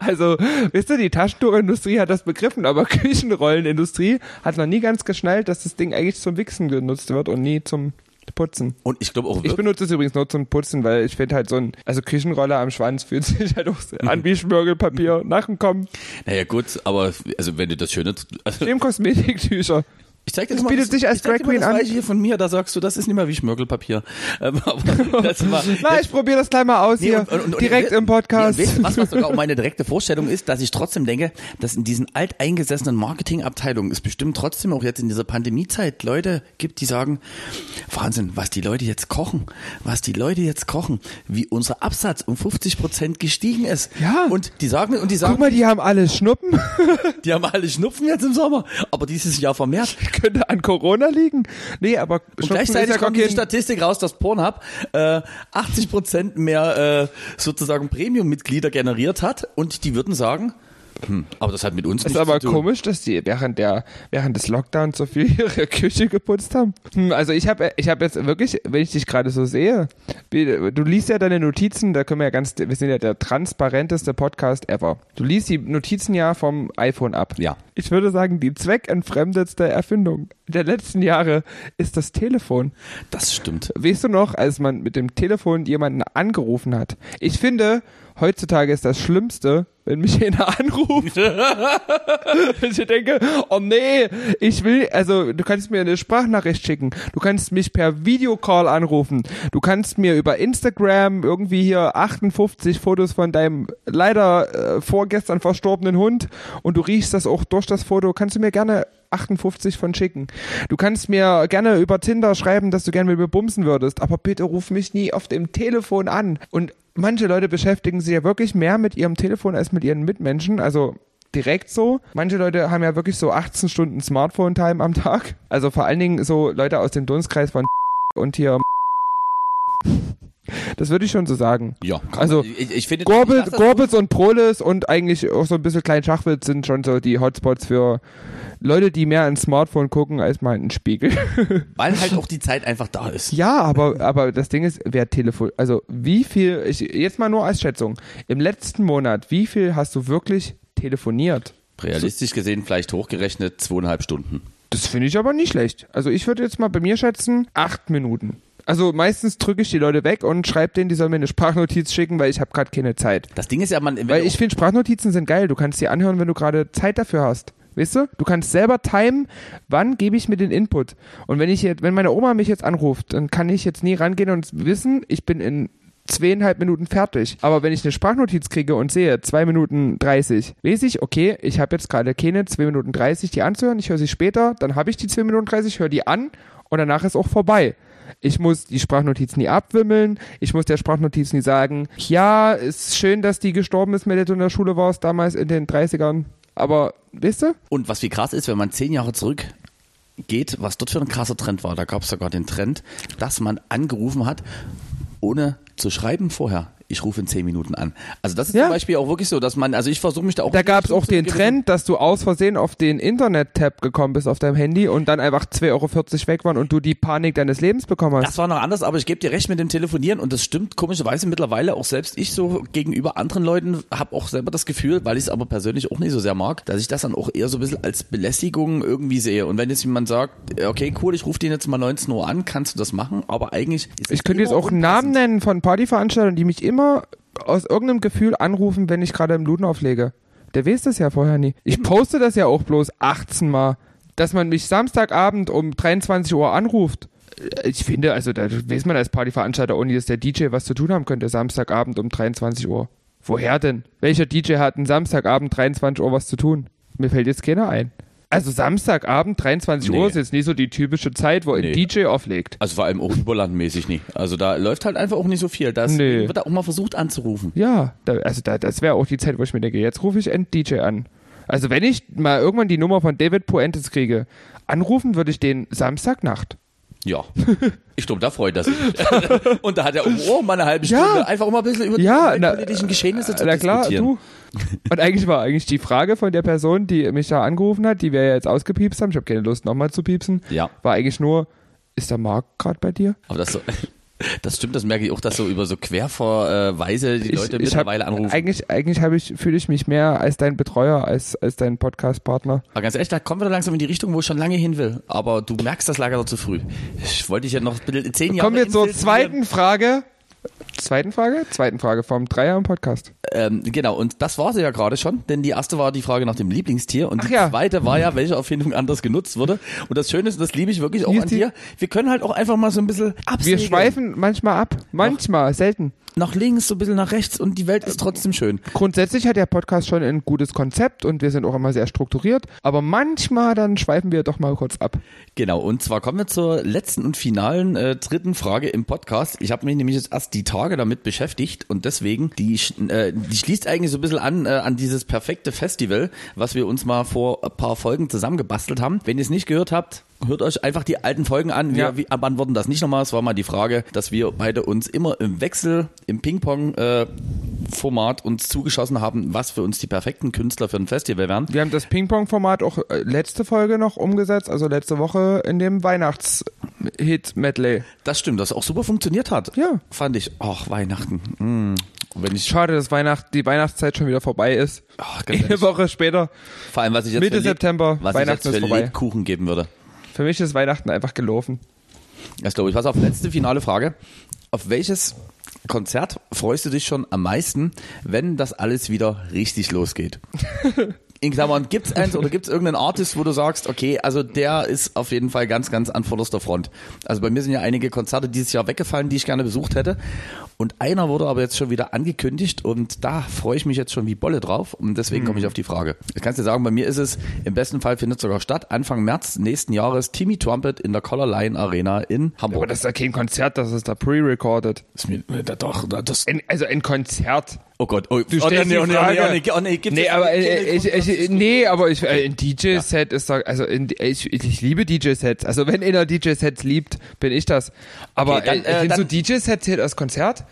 Also, wisst ihr, die Taschentuchindustrie hat das begriffen, aber Küchenrollenindustrie hat noch nie ganz geschnallt, dass das Ding eigentlich zum Wichsen genutzt wird und nie zum Putzen. Und ich glaube auch wirklich. Ich benutze es übrigens nur zum Putzen, weil ich finde halt so ein, also Küchenroller am Schwanz fühlt sich halt auch an wie Schmirgelpapier nach dem Kommen. Naja, gut, aber also wenn du das schöne. Also dem Kosmetiktücher. Ich zeig dir das mal, bietet dich als Drag Queen an. Hier von mir, da sagst du, das ist nicht mehr wie Schmirgelpapier. Ähm, aber das war, na, ich probiere das gleich mal aus, nee, hier, und, und, und, direkt und, im Podcast. Nee, was, was sogar auch meine direkte Vorstellung ist, dass ich trotzdem denke, dass in diesen alteingesessenen Marketingabteilungen es bestimmt trotzdem auch jetzt in dieser Pandemiezeit Leute gibt, die sagen, Wahnsinn, was die Leute jetzt kochen, was die Leute jetzt kochen, wie unser Absatz um fünfzig Prozent gestiegen ist. Ja. Und die sagen, und die sagen, guck mal, die haben alle Schnuppen. Die haben alle Schnupfen jetzt im Sommer, aber dieses Jahr vermehrt. Könnte an Corona liegen? Nee, aber... Und gleichzeitig ja kommt die Statistik raus, dass Pornhub äh, achtzig Prozent mehr äh, sozusagen Premium-Mitglieder generiert hat und die würden sagen, hm, aber das hat mit uns nichts zu tun. Ist aber komisch, dass die während der während des Lockdowns so viel ihre Küche geputzt haben. Hm, also ich habe ich hab jetzt wirklich, wenn ich dich gerade so sehe, du liest ja deine Notizen, da können wir ja ganz, wir sind ja der transparenteste Podcast ever. Du liest die Notizen ja vom iPhone ab. Ja. ich würde sagen, die zweckentfremdetste Erfindung der letzten Jahre ist das Telefon. Das stimmt. Weißt du noch, als man mit dem Telefon jemanden angerufen hat? Ich finde, heutzutage ist das Schlimmste, wenn mich einer anruft. Ich denke, oh nee, ich will, also du kannst mir eine Sprachnachricht schicken, du kannst mich per Videocall anrufen, du kannst mir über Instagram irgendwie hier achtundfünfzig Fotos von deinem leider äh, vorgestern verstorbenen Hund, und du riechst das auch durch das Foto, kannst du mir gerne achtundfünfzig von schicken. Du kannst mir gerne über Tinder schreiben, dass du gerne mit mir bumsen würdest, aber bitte ruf mich nie auf dem Telefon an. Und manche Leute beschäftigen sich ja wirklich mehr mit ihrem Telefon als mit ihren Mitmenschen, also direkt so. Manche Leute haben ja wirklich so achtzehn Stunden Smartphone-Time am Tag. Also vor allen Dingen so Leute aus dem Dunstkreis von und hier. Das würde ich schon so sagen. Ja, also ich, ich finde, Gorbels, Gorbels und Proles und eigentlich auch so ein bisschen Klein Schachwitz sind schon so die Hotspots für Leute, die mehr ins Smartphone gucken als mal in den Spiegel. Weil halt auch die Zeit einfach da ist. Ja, aber, aber das Ding ist, wer Telefon, also wie viel, ich, jetzt mal nur als Schätzung, im letzten Monat, wie viel hast du wirklich telefoniert? Realistisch gesehen, vielleicht hochgerechnet, zweieinhalb Stunden. Das finde ich aber nicht schlecht. Also ich würde jetzt mal bei mir schätzen, acht Minuten. Also meistens drücke ich die Leute weg und schreibe denen, die sollen mir eine Sprachnotiz schicken, weil ich habe gerade keine Zeit. Das Ding ist ja, man... Weil ich finde, Sprachnotizen sind geil. Du kannst die anhören, wenn du gerade Zeit dafür hast. Weißt du? Du kannst selber timen, wann gebe ich mir den Input. Und wenn ich jetzt, wenn meine Oma mich jetzt anruft, dann kann ich jetzt nie rangehen und wissen, ich bin in zweieinhalb Minuten fertig. Aber wenn ich eine Sprachnotiz kriege und sehe, zwei Minuten dreißig, weiß ich, okay, ich habe jetzt gerade keine zwei Minuten dreißig, die anzuhören, ich höre sie später, dann habe ich die zwei Minuten dreißig, höre die an und danach ist auch vorbei. Ich muss die Sprachnotiz nie abwimmeln, ich muss der Sprachnotiz nie sagen, ja, ist schön, dass die gestorben ist, mit der du in der Schule warst, damals in den dreißigern, aber, weißt du? Und was wie krass ist, wenn man zehn Jahre zurück geht, was dort für ein krasser Trend war, da gab es sogar den Trend, dass man angerufen hat, ohne zu schreiben vorher. Ich rufe in zehn Minuten an. Also das ist ja zum Beispiel auch wirklich so, dass man, also ich versuche mich da auch... Da gab es auch den gewissen Trend, dass du aus Versehen auf den Internet-Tab gekommen bist auf deinem Handy und dann einfach zwei Euro vierzig weg waren und du die Panik deines Lebens bekommen hast. Das war noch anders, aber ich gebe dir recht mit dem Telefonieren, und das stimmt komischerweise mittlerweile auch selbst ich so gegenüber anderen Leuten, habe auch selber das Gefühl, weil ich es aber persönlich auch nicht so sehr mag, dass ich das dann auch eher so ein bisschen als Belästigung irgendwie sehe. Und wenn jetzt jemand sagt, okay, cool, ich rufe den jetzt mal neunzehn Uhr an, kannst du das machen, aber eigentlich... Ist ich könnte jetzt auch einen Namen nennen von Partyveranstaltern, die mich immer immer aus irgendeinem Gefühl anrufen, wenn ich gerade im Luden auflege. Der weiß das ja vorher nie. Ich poste das ja auch bloß achtzehn Mal, dass man mich Samstagabend um dreiundzwanzig Uhr anruft. Ich finde, also da weiß man als Partyveranstalter, ohne dass der D J was zu tun haben könnte, Samstagabend um dreiundzwanzig Uhr. Woher denn? Welcher D J hat einen Samstagabend dreiundzwanzig Uhr was zu tun? Mir fällt jetzt keiner ein. Also Samstagabend, dreiundzwanzig Uhr nee. Ist jetzt nicht so die typische Zeit, wo ein nee. D J auflegt. Also vor allem auch überlandmäßig nicht. Also da läuft halt einfach auch nicht so viel. Das nee. Wird auch mal versucht anzurufen. Ja, da, also da, das wäre auch die Zeit, wo ich mir denke, jetzt rufe ich einen D J an. Also wenn ich mal irgendwann die Nummer von David Puentes kriege, anrufen würde ich den Samstagnacht. Ja, ich glaube, da freut er sich. Und da hat er um Ohr mal eine halbe Stunde ja. einfach immer ein bisschen über ja, die na, politischen Geschehnisse zu na diskutieren. Na klar, du. Und eigentlich war eigentlich die Frage von der Person, die mich da angerufen hat, die wir ja jetzt ausgepiepst haben, ich habe keine Lust nochmal zu piepsen, ja. war eigentlich nur, ist der Marc gerade bei dir? Aber das so... Das stimmt, das merke ich auch, dass so über so Querverweise die Leute ich, ich mittlerweile hab, anrufen. Eigentlich, eigentlich habe ich, fühle ich mich mehr als dein Betreuer, als, als dein Podcast-Partner. Aber ganz ehrlich, da kommen wir langsam in die Richtung, wo ich schon lange hin will. Aber du merkst das Lager noch zu früh. Ich wollte dich ja noch zehn Jahre... Kommen wir zur zweiten Frage. Zweiten Frage? Zweiten Frage vom Dreier im Podcast. Ähm, genau, und das war sie ja gerade schon, denn die erste war die Frage nach dem Lieblingstier und Ach die ja. zweite war ja, welche Erfindung anders genutzt wurde. Und das Schöne ist, und das liebe ich wirklich auch an dir, wir können halt auch einfach mal so ein bisschen absegeln. Wir schweifen manchmal ab, manchmal, Doch. selten. Nach links, so ein bisschen nach rechts, und die Welt ist trotzdem schön. Grundsätzlich hat der Podcast schon ein gutes Konzept und wir sind auch immer sehr strukturiert, aber manchmal dann schweifen wir doch mal kurz ab. Genau, und zwar kommen wir zur letzten und finalen äh, dritten Frage im Podcast. Ich habe mich nämlich jetzt erst die Tage damit beschäftigt und deswegen, die, äh, die schließt eigentlich so ein bisschen an, äh, an dieses perfekte Festival, was wir uns mal vor ein paar Folgen zusammengebastelt haben. Wenn ihr es nicht gehört habt, hört euch einfach die alten Folgen an. Wir ja. beantworten das nicht nochmal. Es war mal die Frage, dass wir beide uns immer im Wechsel, im Ping-Pong-Format äh, uns zugeschossen haben, was für uns die perfekten Künstler für ein Festival wären. Wir haben das Ping-Pong-Format auch letzte Folge noch umgesetzt, also letzte Woche in dem Weihnachts Hit-Medley. Das stimmt, das auch super funktioniert hat. Ja. Fand ich. Ach, Weihnachten. Mm. Wenn ich Schade, dass Weihnacht, die Weihnachtszeit schon wieder vorbei ist. Ach, ganz Eine ehrlich. Woche später. Vor allem, was ich jetzt Mitte für September, was Weihnachten ich jetzt für Lebkuchen geben würde. Für mich ist Weihnachten einfach gelaufen. Das glaube ich. Pass auf, letzte finale Frage. Auf welches Konzert freust du dich schon am meisten, wenn das alles wieder richtig losgeht? In Klammern, gibt's eins oder gibt's irgendeinen Artist, wo du sagst, okay, also der ist auf jeden Fall ganz, ganz an vorderster Front. Also bei mir sind ja einige Konzerte dieses Jahr weggefallen, die ich gerne besucht hätte. Und einer wurde aber jetzt schon wieder angekündigt und da freue ich mich jetzt schon wie Bolle drauf und deswegen mhm. komme ich auf die Frage. Ich kann dir sagen, bei mir ist es, im besten Fall findet es sogar statt, Anfang März nächsten Jahres, Timmy Trumpet in der Color Line Arena in Hamburg. Aber das ist ja kein Konzert, das ist da pre-recorded. Ist mir, da doch, da, das ein, also ein Konzert. Oh Gott, oh, du oh, stellst nee, die Frage. Oh, nee, oh, nee, oh, nee, nee, aber, äh, ich, ich, nee, aber ich, äh, ein D J-Set ja. ist da, also in, ich, ich liebe D J-Sets. Also wenn einer D J-Sets liebt, bin ich das. Aber okay, dann, äh, sind dann, so D J-Sets hier das Konzert?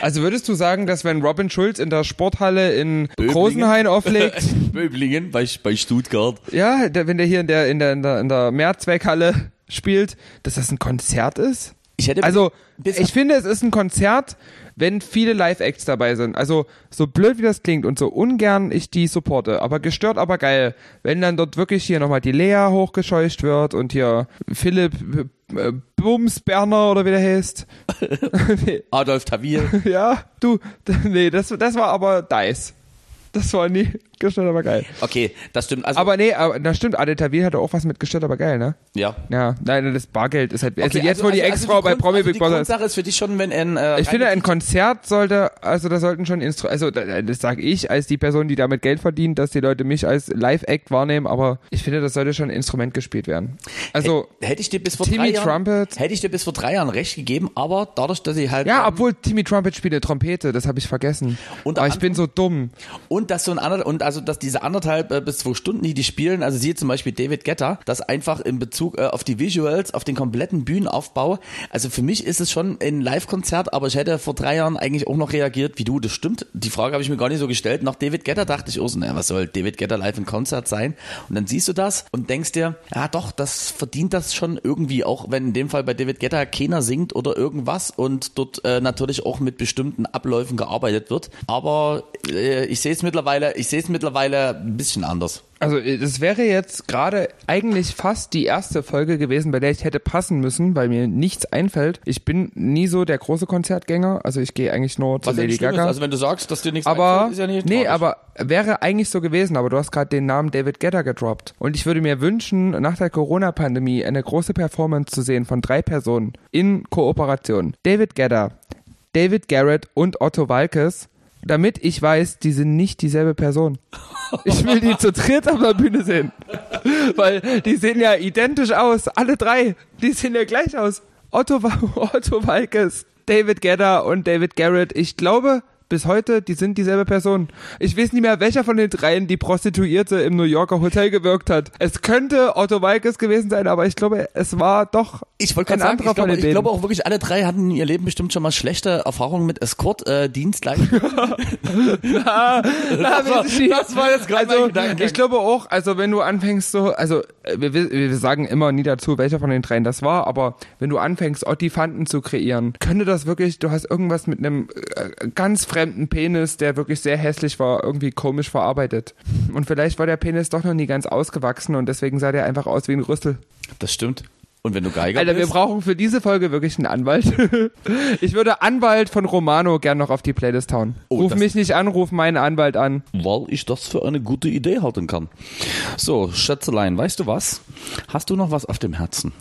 Also würdest du sagen, dass wenn Robin Schulz in der Sporthalle in Böblingen. Großenhain auflegt, Böblingen bei, bei Stuttgart, ja, der, wenn der hier in der in der in der, in der Mehrzweckhalle spielt, dass das ein Konzert ist? Ich hätte also ich finde, es ist ein Konzert, wenn viele Live-Acts dabei sind. Also so blöd wie das klingt und so ungern ich die supporte, aber gestört, aber geil. Wenn dann dort wirklich hier nochmal die Lea hochgescheucht wird und hier Philipp äh, Bumsberner oder wie der heißt. Adel Tawil. Ja, du, nee, das, das war aber Dice. Das war nie gestört, aber geil. Okay, das stimmt. Also aber nee, aber, das stimmt, Adel Tawil hatte auch was mit gestört, aber geil, ne? Ja. Ja, nein, das Bargeld ist halt... Okay, also jetzt, also, wo die also Ex-Frau die bei Grund, Promi Big Brother ist... Also die Grundsache ist für dich schon, wenn ein... Äh, ich finde, ein Konzert sollte... Also da sollten schon... Instru- also das sage ich als die Person, die damit Geld verdient, dass die Leute mich als Live-Act wahrnehmen, aber ich finde, das sollte schon ein Instrument gespielt werden. Also... H- hätte ich dir bis vor Timmy drei Trumpet, Jahren... Hätte ich dir bis vor drei Jahren recht gegeben, aber dadurch, dass ich halt... Ja, ähm, obwohl Timmy Trumpet spiele Trompete, das habe ich vergessen. Aber ich bin so dumm. Und dass so ein anderer... Und also, dass diese anderthalb äh, bis zwei Stunden, die die spielen, also siehe zum Beispiel David Guetta, das einfach in Bezug äh, auf die Visuals, auf den kompletten Bühnenaufbau, also für mich ist es schon ein Live-Konzert, aber ich hätte vor drei Jahren eigentlich auch noch reagiert, wie du, das stimmt, die Frage habe ich mir gar nicht so gestellt, nach David Guetta dachte ich, oh, naja, was soll David Guetta live im Konzert sein? Und dann siehst du das und denkst dir, ja doch, das verdient das schon irgendwie, auch wenn in dem Fall bei David Guetta keiner singt oder irgendwas und dort äh, natürlich auch mit bestimmten Abläufen gearbeitet wird, aber äh, ich sehe es mittlerweile, ich sehe es mittlerweile ein bisschen anders. Also das wäre jetzt gerade eigentlich fast die erste Folge gewesen, bei der ich hätte passen müssen, weil mir nichts einfällt. Ich bin nie so der große Konzertgänger, also ich gehe eigentlich nur zu Lady Gaga. Also wenn du sagst, dass dir nichts aber, einfällt, ist ja nicht nee, traurig. Aber wäre eigentlich so gewesen, aber du hast gerade den Namen David Guetta gedroppt. Und ich würde mir wünschen, nach der Corona-Pandemie eine große Performance zu sehen von drei Personen in Kooperation. David Guetta, David Garrett und Otto Waalkes. Damit ich weiß, die sind nicht dieselbe Person. Ich will die zu dritt auf der Bühne sehen. Weil die sehen ja identisch aus, alle drei. Die sehen ja gleich aus. Otto, Otto Waalkes, David Guetta und David Garrett. Ich glaube bis heute, die sind dieselbe Person. Ich weiß nicht mehr, welcher von den dreien die Prostituierte im New Yorker Hotel gewirkt hat. Es könnte Otto Waalkes gewesen sein, aber ich glaube, es war doch ich ein sagen, anderer ich glaube, von den Ich beiden. Glaube auch wirklich, alle drei hatten in ihr Leben bestimmt schon mal schlechte Erfahrungen mit Escort-Dienstleistungen. na, na, das, das war jetzt gerade also, mein Gedanke. Ich glaube auch, also wenn du anfängst so, also wir, wir sagen immer nie dazu, welcher von den dreien das war, aber wenn du anfängst, Ottifanten zu kreieren, könnte das wirklich, du hast irgendwas mit einem äh, ganz fremden Fremden Penis, der wirklich sehr hässlich war, irgendwie komisch verarbeitet. Und vielleicht war der Penis doch noch nie ganz ausgewachsen und deswegen sah der einfach aus wie ein Rüssel. Das stimmt. Und wenn du Geiger Alter, bist? Wir brauchen für diese Folge wirklich einen Anwalt. Ich würde Anwalt von Romano gern noch auf die Playlist hauen. Oh, ruf mich nicht an, ruf meinen Anwalt an. Weil ich das für eine gute Idee halten kann. So, Schätzelein, weißt du was? Hast du noch was auf dem Herzen?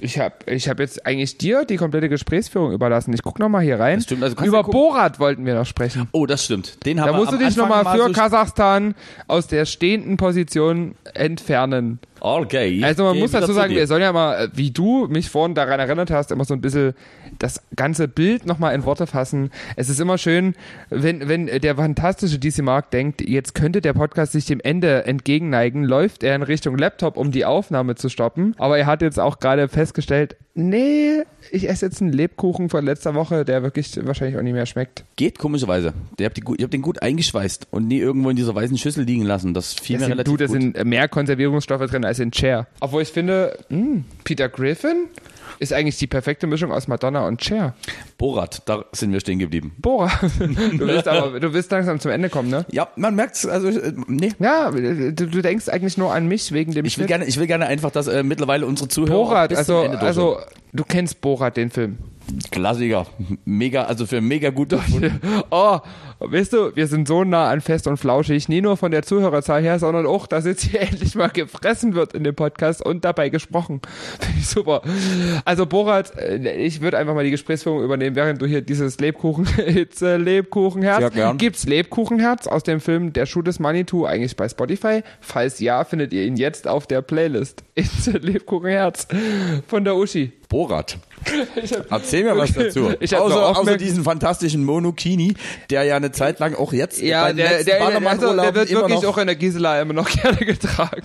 Ich habe ich hab jetzt eigentlich dir die komplette Gesprächsführung überlassen. Ich guck nochmal hier rein. Stimmt, also über ja Borat wollten wir noch sprechen. Oh, das stimmt. Den haben da wir musst du dich nochmal für so Kasachstan aus der stehenden Position entfernen. Okay. Also man muss dazu sagen, wir sollen ja mal, wie du mich vorhin daran erinnert hast, immer so ein bisschen das ganze Bild nochmal in Worte fassen. Es ist immer schön, wenn wenn der fantastische D C Mark denkt, jetzt könnte der Podcast sich dem Ende entgegenneigen, läuft er in Richtung Laptop, um die Aufnahme zu stoppen. Aber er hat jetzt auch gerade festgestellt, nee, ich esse jetzt einen Lebkuchen von letzter Woche, der wirklich wahrscheinlich auch nicht mehr schmeckt. Geht komischerweise. Ich habe den gut eingeschweißt und nie irgendwo in dieser weißen Schüssel liegen lassen. Das fiel mir relativ gut. Da sind mehr Konservierungsstoffe drin als in Cher. Obwohl ich finde, mh, Peter Griffin ist eigentlich die perfekte Mischung aus Madonna und Cher. Borat, da sind wir stehen geblieben. Borat. Du willst aber, du willst langsam zum Ende kommen, ne? Ja, man merkt's, also, nee. Ja, du, du denkst eigentlich nur an mich wegen dem Ich will Schnitt. gerne, ich will gerne einfach, dass äh, mittlerweile unsere Zuhörer Borat, bis also, zum Ende also, du kennst Borat, den Film. Klassiker. Mega, also für mega gut. Oh, weißt du, wir sind so nah an Fest und Flauschig, nie nur von der Zuhörerzahl her, sondern auch, dass jetzt hier endlich mal gefressen wird in dem Podcast und dabei gesprochen. Finde ich super. Also Borat, ich würde einfach mal die Gesprächsführung übernehmen, während du hier dieses Lebkuchen, jetzt Lebkuchenherz. Ja, gern. Gibt's Lebkuchenherz aus dem Film Der Schuh des Manitou eigentlich bei Spotify? Falls ja, findet ihr ihn jetzt auf der Playlist. Lebkuchenherz von der Uschi. Borat. Hab, Erzähl mir was dazu. Ich außer, noch außer diesen fantastischen Monokini, der ja eine Zeit lang auch jetzt ja, bei den der, letzten Ballermann-Urlauben der wird wirklich auch in der Gisela immer noch gerne getragen.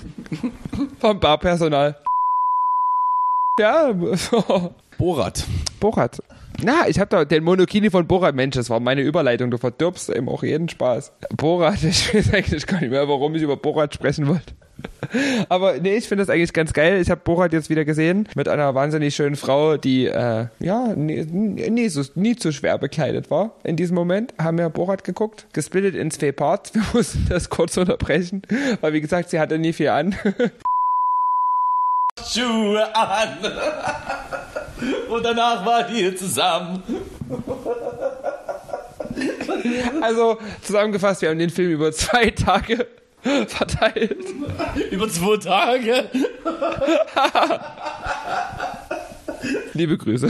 Vom Barpersonal. Ja. Borat. Borat. Na, ich hab da den Monokini von Borat. Mensch, das war meine Überleitung. Du verdirbst eben auch jeden Spaß. Borat, ich weiß eigentlich gar nicht mehr, warum ich über Borat sprechen wollte. Aber nee, ich finde das eigentlich ganz geil. Ich habe Borat jetzt wieder gesehen mit einer wahnsinnig schönen Frau, die äh, ja nie, nie, so, nie zu schwer bekleidet war. In diesem Moment haben wir Borat geguckt, gesplittet in zwei Parts. Wir mussten das kurz unterbrechen, weil wie gesagt, sie hatte nie viel an. Schuhe an. Und danach waren wir zusammen. Also zusammengefasst, wir haben den Film über zwei Tage verteilt. Über zwei Tage. Liebe Grüße.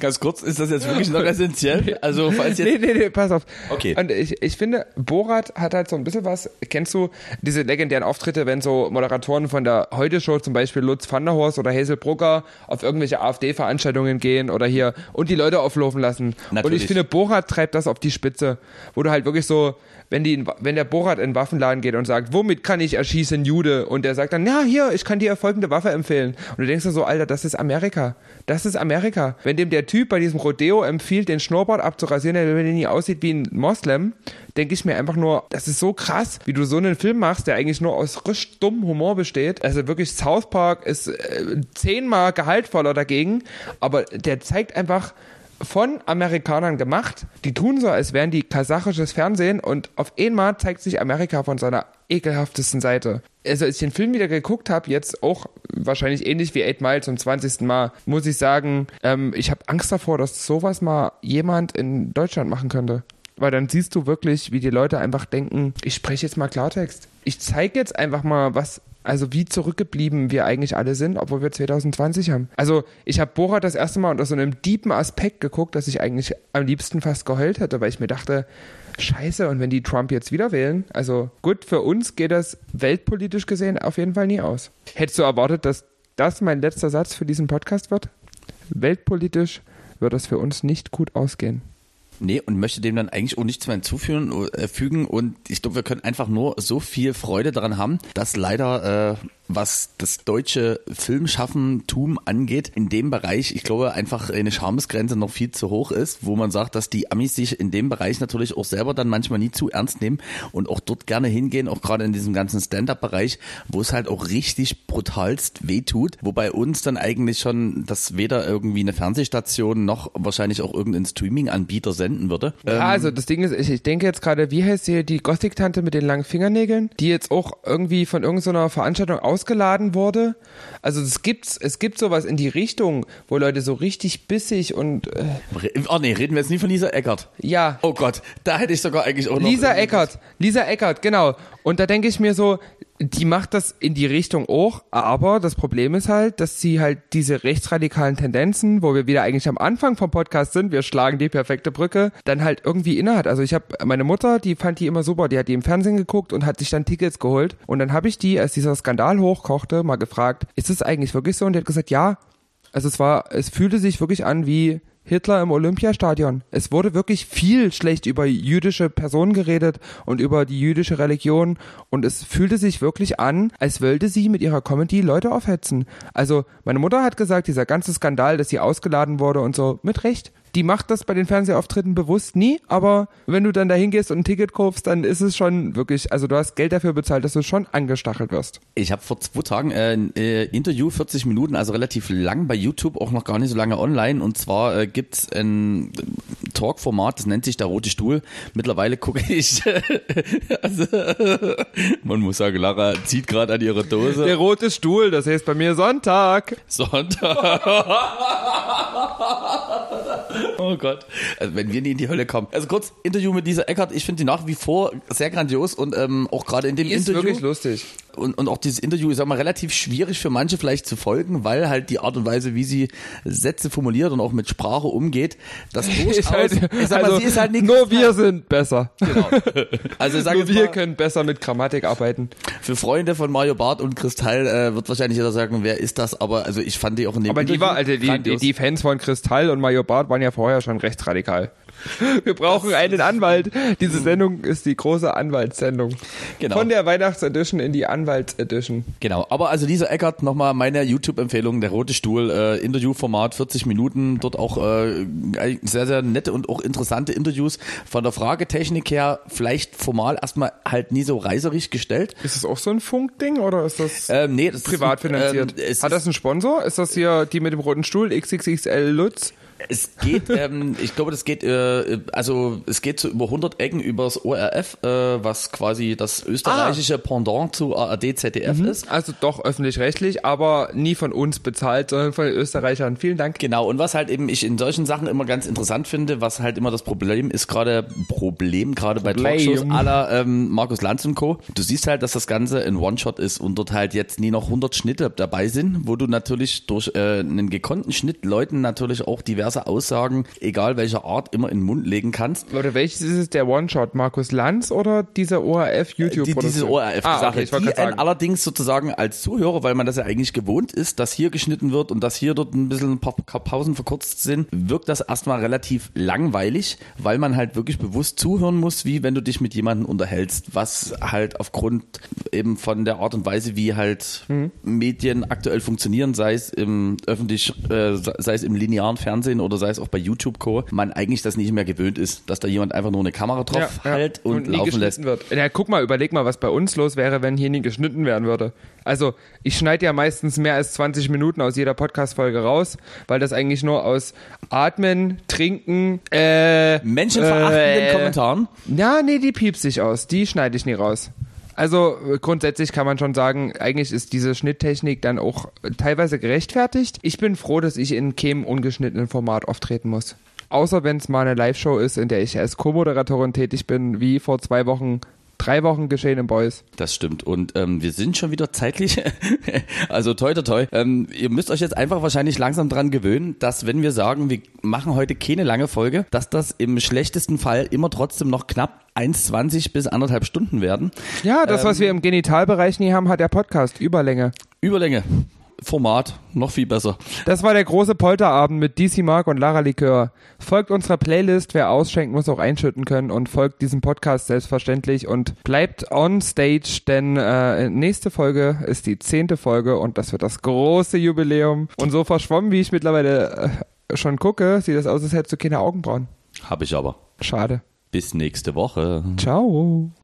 Ganz kurz, ist das jetzt wirklich noch essentiell? Also, falls jetzt. Nee, nee, nee, pass auf. Okay. Und ich, ich finde, Borat hat halt so ein bisschen was. Kennst du diese legendären Auftritte, wenn so Moderatoren von der Heute-Show, zum Beispiel Lutz van der Horst oder Hazel Brugger, auf irgendwelche AfD-Veranstaltungen gehen oder hier und die Leute auflaufen lassen? Natürlich. Und ich finde, Borat treibt das auf die Spitze, wo du halt wirklich so, wenn, die, wenn der Borat in den Waffenladen geht und sagt, womit kann ich erschießen, Jude? Und der sagt dann, ja, hier, ich kann dir folgende Waffe empfehlen. Und du denkst dir so, Alter, das ist Amerika. Das ist Amerika. Wenn dem der Typ bei diesem Rodeo empfiehlt, den Schnurrbart abzurasieren, der nicht aussieht wie ein Moslem, denke ich mir einfach nur, das ist so krass, wie du so einen Film machst, der eigentlich nur aus richtig dummem Humor besteht. Also wirklich, South Park ist äh, zehnmal gehaltvoller dagegen, aber der zeigt einfach, von Amerikanern gemacht, die tun so, als wären die kasachisches Fernsehen und auf einmal zeigt sich Amerika von seiner ekelhaftesten Seite. Also als ich den Film wieder geguckt habe, jetzt auch wahrscheinlich ähnlich wie eight Mile zum zwanzigsten Mal, muss ich sagen, ähm, ich habe Angst davor, dass sowas mal jemand in Deutschland machen könnte. Weil dann siehst du wirklich, wie die Leute einfach denken, ich spreche jetzt mal Klartext. Ich zeige jetzt einfach mal, was, also wie zurückgeblieben wir eigentlich alle sind, obwohl wir zwanzig zwanzig haben. Also ich habe Borat das erste Mal unter so einem deepen Aspekt geguckt, dass ich eigentlich am liebsten fast geheult hätte, weil ich mir dachte, scheiße, und wenn die Trump jetzt wieder wählen, also gut, für uns geht das weltpolitisch gesehen auf jeden Fall nie aus. Hättest du erwartet, dass das mein letzter Satz für diesen Podcast wird? Weltpolitisch wird das für uns nicht gut ausgehen. Nee, und möchte dem dann eigentlich auch nichts mehr hinzufügen äh, fügen. Und ich glaube, wir können einfach nur so viel Freude daran haben, dass leider, äh, was das deutsche Filmschaffentum angeht, in dem Bereich, ich glaube, einfach eine Schamesgrenze noch viel zu hoch ist, wo man sagt, dass die Amis sich in dem Bereich natürlich auch selber dann manchmal nie zu ernst nehmen und auch dort gerne hingehen, auch gerade in diesem ganzen Stand-Up-Bereich, wo es halt auch richtig brutalst wehtut, wobei uns dann eigentlich schon, dass weder irgendwie eine Fernsehstation noch wahrscheinlich auch irgendein Streaming-Anbieter senden würde. Ja, ähm, also das Ding ist, ich, ich denke jetzt gerade, wie heißt sie, die Gothic-Tante mit den langen Fingernägeln, die jetzt auch irgendwie von irgendeiner Veranstaltung aus geladen wurde. Also es gibt's, es gibt sowas in die Richtung, wo Leute so richtig bissig und äh oh nee, reden wir jetzt nie von Lisa Eckert. Ja. Oh Gott, da hätte ich sogar eigentlich auch noch Lisa Eckert, Lisa Eckert, genau. Und da denke ich mir so, die macht das in die Richtung auch, aber das Problem ist halt, dass sie halt diese rechtsradikalen Tendenzen, wo wir wieder eigentlich am Anfang vom Podcast sind, wir schlagen die perfekte Brücke, dann halt irgendwie innehat. Also ich habe meine Mutter, die fand die immer super, die hat die im Fernsehen geguckt und hat sich dann Tickets geholt. Und dann habe ich die, als dieser Skandal hochkochte, mal gefragt, ist das eigentlich wirklich so? Und die hat gesagt, ja. Also es war, es fühlte sich wirklich an wie Hitler im Olympiastadion. Es wurde wirklich viel schlecht über jüdische Personen geredet und über die jüdische Religion und es fühlte sich wirklich an, als wollte sie mit ihrer Comedy Leute aufhetzen. Also meine Mutter hat gesagt, dieser ganze Skandal, dass sie ausgeladen wurde und so, mit Recht. die macht das bei den Fernsehauftritten bewusst nie, aber wenn du dann da hingehst und ein Ticket kaufst, dann ist es schon wirklich, also du hast Geld dafür bezahlt, dass du schon angestachelt wirst. Ich habe vor zwei Tagen ein äh, Interview, vierzig Minuten, also relativ lang bei YouTube, auch noch gar nicht so lange online, und zwar äh, gibt es ein Talkformat, das nennt sich der Rote Stuhl. Mittlerweile gucke ich, also, man muss sagen, Lara zieht gerade an ihre Dose. Der Rote Stuhl, das heißt bei mir Sonntag. Sonntag. Oh Gott, also wenn wir nie in die Hölle kommen. Also kurz, Interview mit Lisa Eckert, ich finde die nach wie vor sehr grandios und ähm, auch gerade in dem die Interview. Ist wirklich lustig. Und, und auch dieses Interview, ich sag mal, relativ schwierig für manche vielleicht zu folgen, weil halt die Art und Weise, wie sie Sätze formuliert und auch mit Sprache umgeht, das durchaus, ich, halt, ich sag mal, also, sie ist halt nicht... Nur wir sind besser. Genau. Also ich sag nur wir mal, können besser mit Grammatik arbeiten. Für Freunde von Mario Barth und Kristall äh, wird wahrscheinlich jeder sagen, wer ist das? Aber also ich fand die auch in dem Aber Interview die war, also die, die, die Fans von Kristall und Mario Barth waren ja vorher schon rechtsradikal. Wir brauchen einen Anwalt. Diese Sendung ist die große Anwaltssendung. Genau. Von der Weihnachtsedition in die Anwaltsedition. Genau. Aber also Lisa Eckert, nochmal meine YouTube-Empfehlung, der Rote Stuhl, äh, Interviewformat, vierzig Minuten, dort auch äh, sehr, sehr nette und auch interessante Interviews. Von der Fragetechnik her vielleicht formal erstmal halt nie so reißerig gestellt. Ist das auch so ein Funkding oder ist das, ähm, nee, das privat ist, finanziert? Ähm, Hat das einen Sponsor? Ist das hier die mit dem Roten Stuhl, X X X L Lutz? Es geht, ähm, ich glaube, das geht, äh, also es geht so über hundert Ecken übers O R F, äh, was quasi das österreichische ah. Pendant zu A R D Z D F mhm. ist. Also doch öffentlich-rechtlich, aber nie von uns bezahlt, sondern von den Österreichern. Vielen Dank. Genau, und was halt eben ich in solchen Sachen immer ganz interessant finde, was halt immer das Problem ist, gerade Problem, gerade bei Talkshows à la ähm, Markus Lanz und Co. Du siehst halt, dass das Ganze in One-Shot ist und dort halt jetzt nie noch hundert Schnitte dabei sind, wo du natürlich durch äh, einen gekonnten Schnitt Leuten natürlich auch diverse Aussagen, egal welcher Art, immer in den Mund legen kannst. Leute, welches ist es, der One-Shot? Markus Lanz oder dieser O R F-YouTube-Produktion? Die, diese O R F-Sache, ah, okay, die allerdings sozusagen als Zuhörer, weil man das ja eigentlich gewohnt ist, dass hier geschnitten wird und dass hier dort ein bisschen ein paar Pausen verkürzt sind, wirkt das erstmal relativ langweilig, weil man halt wirklich bewusst zuhören muss, wie wenn du dich mit jemandem unterhältst, was halt aufgrund eben von der Art und Weise, wie halt mhm. Medien aktuell funktionieren, sei es im öffentlich, äh, sei es im linearen Fernsehen oder sei es auch bei YouTube Co., man eigentlich das nicht mehr gewöhnt ist, dass da jemand einfach nur eine Kamera drauf ja, hält ja. und, und laufen lässt. Wird. Ja, guck mal, überleg mal, was bei uns los wäre, wenn hier nie geschnitten werden würde. Also ich schneide ja meistens mehr als zwanzig Minuten aus jeder Podcast-Folge raus, weil das eigentlich nur aus Atmen, Trinken, äh, menschenverachtenden äh, Kommentaren. Ja, nee, die piepst sich aus. Die schneide ich nie raus. Also grundsätzlich kann man schon sagen, eigentlich ist diese Schnitttechnik dann auch teilweise gerechtfertigt. Ich bin froh, dass ich in keinem ungeschnittenen Format auftreten muss. Außer wenn es mal eine Live-Show ist, in der ich als Co-Moderatorin tätig bin, wie vor zwei Wochen, drei Wochen geschehen im Boys. Das stimmt. Und ähm, wir sind schon wieder zeitlich, also toi toi toi. Ähm, ihr müsst euch jetzt einfach wahrscheinlich langsam dran gewöhnen, dass wenn wir sagen, wir machen heute keine lange Folge, dass das im schlechtesten Fall immer trotzdem noch knapp eins zwanzig bis anderthalb Stunden werden. Ja, das, ähm, was wir im Genitalbereich nie haben, hat der Podcast. Überlänge. Überlänge. Format. Noch viel besser. Das war der große Polterabend mit D C Mark und Lara Likör. Folgt unserer Playlist. Wer ausschenkt, muss auch einschütten können. Und folgt diesem Podcast selbstverständlich. Und bleibt on stage, denn äh, nächste Folge ist die zehnte Folge. Und das wird das große Jubiläum. Und so verschwommen, wie ich mittlerweile äh, schon gucke, sieht das aus, als hättest du keine Augenbrauen. Hab ich aber. Schade. Bis nächste Woche. Ciao.